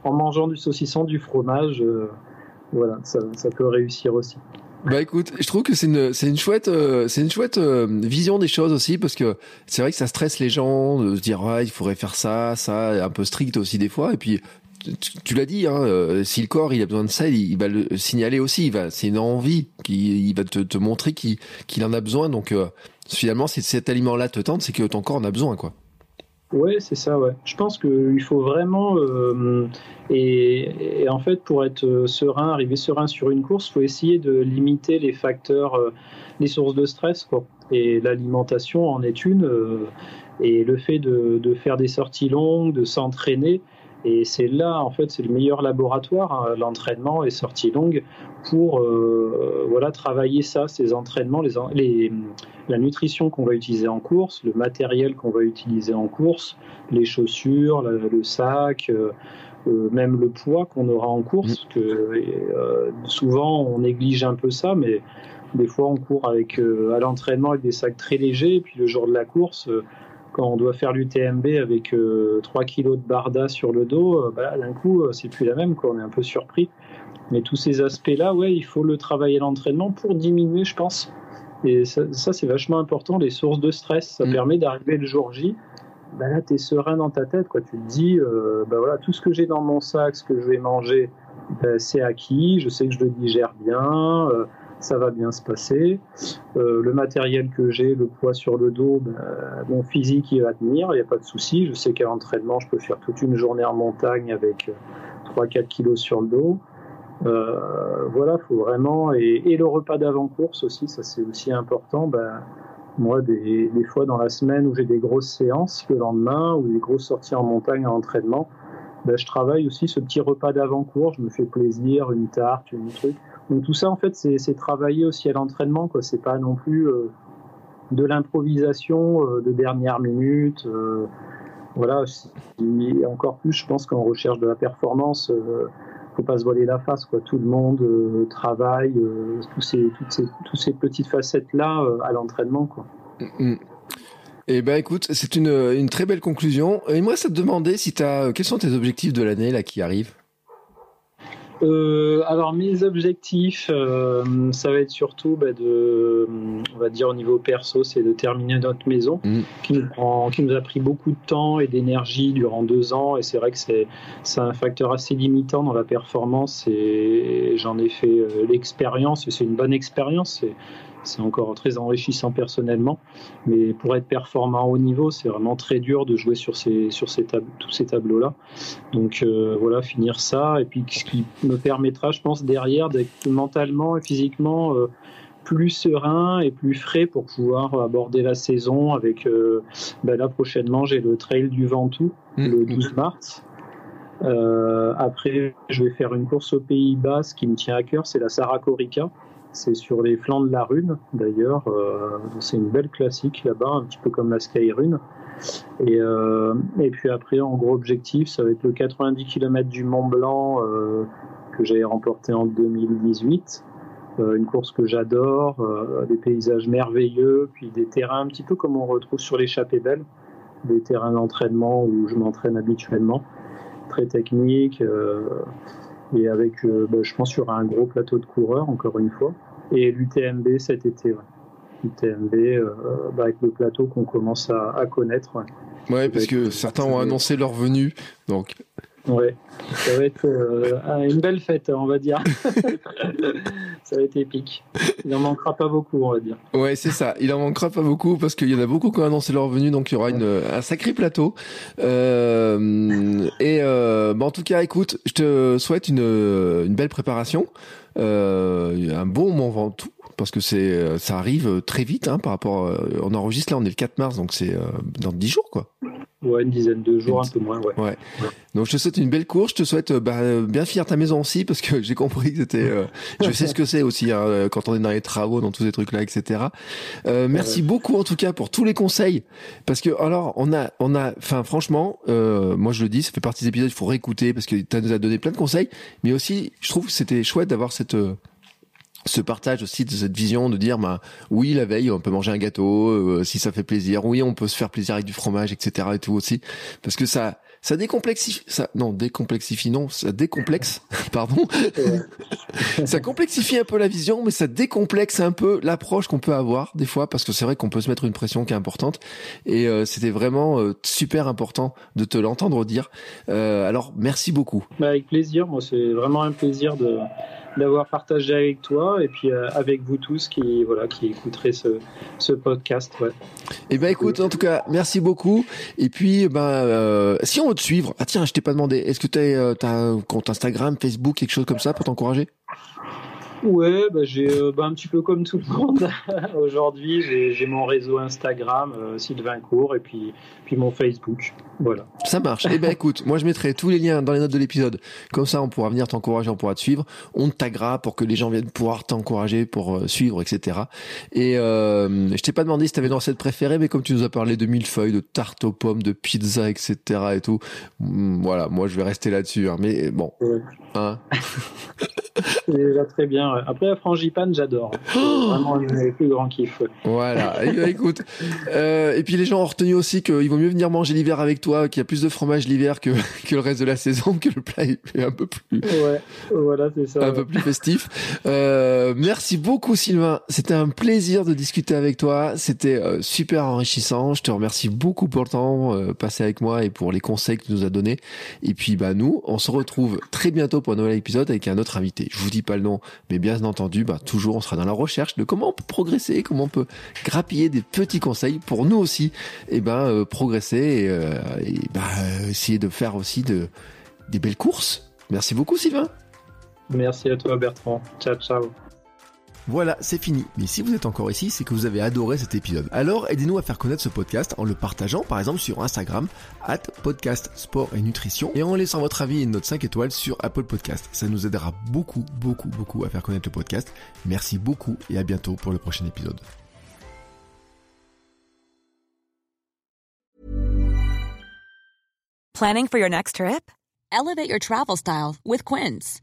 en mangeant du saucisson, du fromage, ça peut réussir aussi. Écoute, je trouve que c'est une chouette vision des choses aussi, parce que c'est vrai que ça stresse les gens de se dire il faudrait faire ça, un peu strict aussi des fois, et puis. Tu l'as dit, si le corps il a besoin de sel, il va le signaler aussi. C'est une envie qui va te montrer qu'il en a besoin. Donc finalement, si cet aliment-là te tente, c'est que ton corps en a besoin, quoi. Ouais, c'est ça. Ouais. Je pense qu'il faut vraiment et en fait pour être serein, arriver serein sur une course, faut essayer de limiter les facteurs, les sources de stress, quoi. Et l'alimentation en est une. Et le fait de faire des sorties longues, de s'entraîner. Et c'est là, en fait, c'est le meilleur laboratoire, l'entraînement et sortie longue, pour travailler ça, ces entraînements, la nutrition qu'on va utiliser en course, le matériel qu'on va utiliser en course, les chaussures, le sac, même le poids qu'on aura en course. Souvent, on néglige un peu ça, mais des fois, on court à l'entraînement avec des sacs très légers, et puis le jour de la course... quand on doit faire l'UTMB avec 3 kilos de barda sur le dos, d'un coup, c'est plus la même, quoi. On est un peu surpris. Mais tous ces aspects-là, ouais, il faut le travailler à l'entraînement pour diminuer, je pense. Et ça c'est vachement important, les sources de stress. Ça permet d'arriver le jour J. Là, tu es serein dans ta tête, quoi. Tu te dis, voilà, tout ce que j'ai dans mon sac, ce que je vais manger, c'est acquis. Je sais que je le digère bien. Ça va bien se passer. Le matériel que j'ai, le poids sur le dos, mon physique, il va tenir. Il n'y a pas de souci. Je sais qu'à l'entraînement, je peux faire toute une journée en montagne avec 3-4 kilos sur le dos. Voilà, faut vraiment. Et le repas d'avant-course aussi, ça c'est aussi important. Moi, des fois dans la semaine où j'ai des grosses séances le lendemain ou des grosses sorties en montagne à entraînement, je travaille aussi ce petit repas d'avant-cours. Je me fais plaisir, une tarte, une truc. Donc tout ça, en fait, c'est travailler aussi à l'entraînement, quoi. C'est pas non plus de l'improvisation de dernière minute. Voilà. Et encore plus, je pense qu'en recherche de la performance. Faut pas se voiler la face, quoi. Tout le monde travaille, toutes ces petites facettes-là à l'entraînement, quoi. Et écoute, c'est une très belle conclusion. Et moi, ça te demandait quels sont tes objectifs de l'année là qui arrive. Alors mes objectifs, ça va être surtout on va dire au niveau perso, c'est de terminer notre maison qui nous a pris beaucoup de temps et d'énergie durant 2 ans, et c'est vrai que c'est un facteur assez limitant dans la performance, et j'en ai fait l'expérience, et c'est une bonne expérience. C'est encore très enrichissant personnellement, mais pour être performant au niveau, c'est vraiment très dur de jouer tous ces tableaux-là. Donc voilà, finir ça, et puis ce qui me permettra, je pense, derrière d'être mentalement et physiquement plus serein et plus frais pour pouvoir aborder la saison avec... là, prochainement, j'ai le Trail du Ventoux, le 12 mars. Après, je vais faire une course au Pays Basque qui me tient à cœur, c'est la Saracorica. C'est sur les flancs de la Rhune, d'ailleurs. C'est une belle classique là-bas, un petit peu comme la Skyrhune. Et puis après, en gros objectif, ça va être le 90 km du Mont-Blanc que j'avais remporté en 2018. Une course que j'adore, des paysages merveilleux, puis des terrains un petit peu comme on retrouve sur l'Échappée Belle, des terrains d'entraînement où je m'entraîne habituellement, très technique. Et avec, je pense, sur un gros plateau de coureurs, encore une fois. Et l'UTMB cet été, ouais. UTMB avec le plateau qu'on commence à connaître. Ouais, parce que certains ont annoncé leur venue, donc... Ouais, ça va être une belle fête, on va dire. Ça va être épique. Il n'en manquera pas beaucoup, on va dire. Ouais, c'est ça. Il n'en manquera pas beaucoup parce qu'il y en a beaucoup qui ont annoncé leur venue, donc il y aura un sacré plateau. En tout cas, écoute, je te souhaite une belle préparation, un bon Mont Ventoux. Parce que ça arrive très vite, par rapport. On enregistre là, on est le 4 mars, donc c'est dans 10 jours, quoi. Ouais, une dizaine de jours, un peu moins, ouais. Donc je te souhaite une belle course, je te souhaite bien finir ta maison aussi, parce que j'ai compris que c'était... je sais ce que c'est aussi, hein, quand on est dans les travaux, dans tous ces trucs-là, etc. Merci beaucoup, en tout cas, pour tous les conseils, parce que, alors, on a, enfin, franchement, moi je le dis, ça fait partie des épisodes, il faut réécouter, parce que tu nous as donné plein de conseils, mais aussi, je trouve que c'était chouette d'avoir ce partage aussi, de cette vision de dire oui, la veille on peut manger un gâteau si ça fait plaisir, oui on peut se faire plaisir avec du fromage, etc. et tout aussi, parce que ça décomplexifie, ça décomplexe, pardon, ça complexifie un peu la vision, mais ça décomplexe un peu l'approche qu'on peut avoir des fois, parce que c'est vrai qu'on peut se mettre une pression qui est importante, et c'était vraiment super important de te l'entendre dire, alors merci beaucoup. Avec plaisir, moi c'est vraiment un plaisir d'avoir partagé avec toi, et puis avec vous tous qui écouterez ce podcast. Ouais. Et écoute, en tout cas, merci beaucoup. Et puis, si on veut te suivre, je t'ai pas demandé, est-ce que t'as un compte Instagram, Facebook, quelque chose comme ça pour t'encourager? Ouais, j'ai un petit peu comme tout le monde. Aujourd'hui, j'ai mon réseau Instagram, Sylvain Court, et puis mon Facebook. Voilà. Ça marche. Écoute, moi je mettrai tous les liens dans les notes de l'épisode. Comme ça, on pourra venir t'encourager, on pourra te suivre. On te taguera pour que les gens viennent pouvoir t'encourager, pour suivre, etc. Et je t'ai pas demandé si t'avais une recette préférée, mais comme tu nous as parlé de millefeuilles, de tarte aux pommes, de pizza, etc. et tout, voilà. Moi, je vais rester là-dessus. Hein. Mais bon, hein. C'est déjà très bien. bien. Après, la frangipane, j'adore. C'est vraiment le plus grand kiff. Voilà. Écoute. Et puis, les gens ont retenu aussi qu'il vaut mieux venir manger l'hiver avec toi, qu'il y a plus de fromage l'hiver que le reste de la saison, que le plat est un peu plus... Ouais, voilà, c'est ça. Un peu plus festif. Merci beaucoup, Sylvain. C'était un plaisir de discuter avec toi. C'était super enrichissant. Je te remercie beaucoup pour le temps passé avec moi et pour les conseils que tu nous as donnés. Et puis, bah, nous, on se retrouve très bientôt pour un nouvel épisode avec un autre invité. Je vous dis pas le nom, mais bien entendu, bah, toujours, on sera dans la recherche de comment on peut progresser, comment on peut grappiller des petits conseils pour nous aussi, et ben, progresser et bah, essayer de faire aussi des belles courses. Merci beaucoup, Sylvain. Merci à toi, Bertrand. Ciao, ciao. Voilà, c'est fini. Mais si vous êtes encore ici, c'est que vous avez adoré cet épisode. Alors, aidez-nous à faire connaître ce podcast en le partageant, par exemple, sur Instagram, @podcastsportnutrition, et en laissant votre avis et une note 5 étoiles sur Apple Podcast. Ça nous aidera beaucoup, beaucoup, beaucoup à faire connaître le podcast. Merci beaucoup et à bientôt pour le prochain épisode. Planning for your next trip? Elevate your travel style with Quince.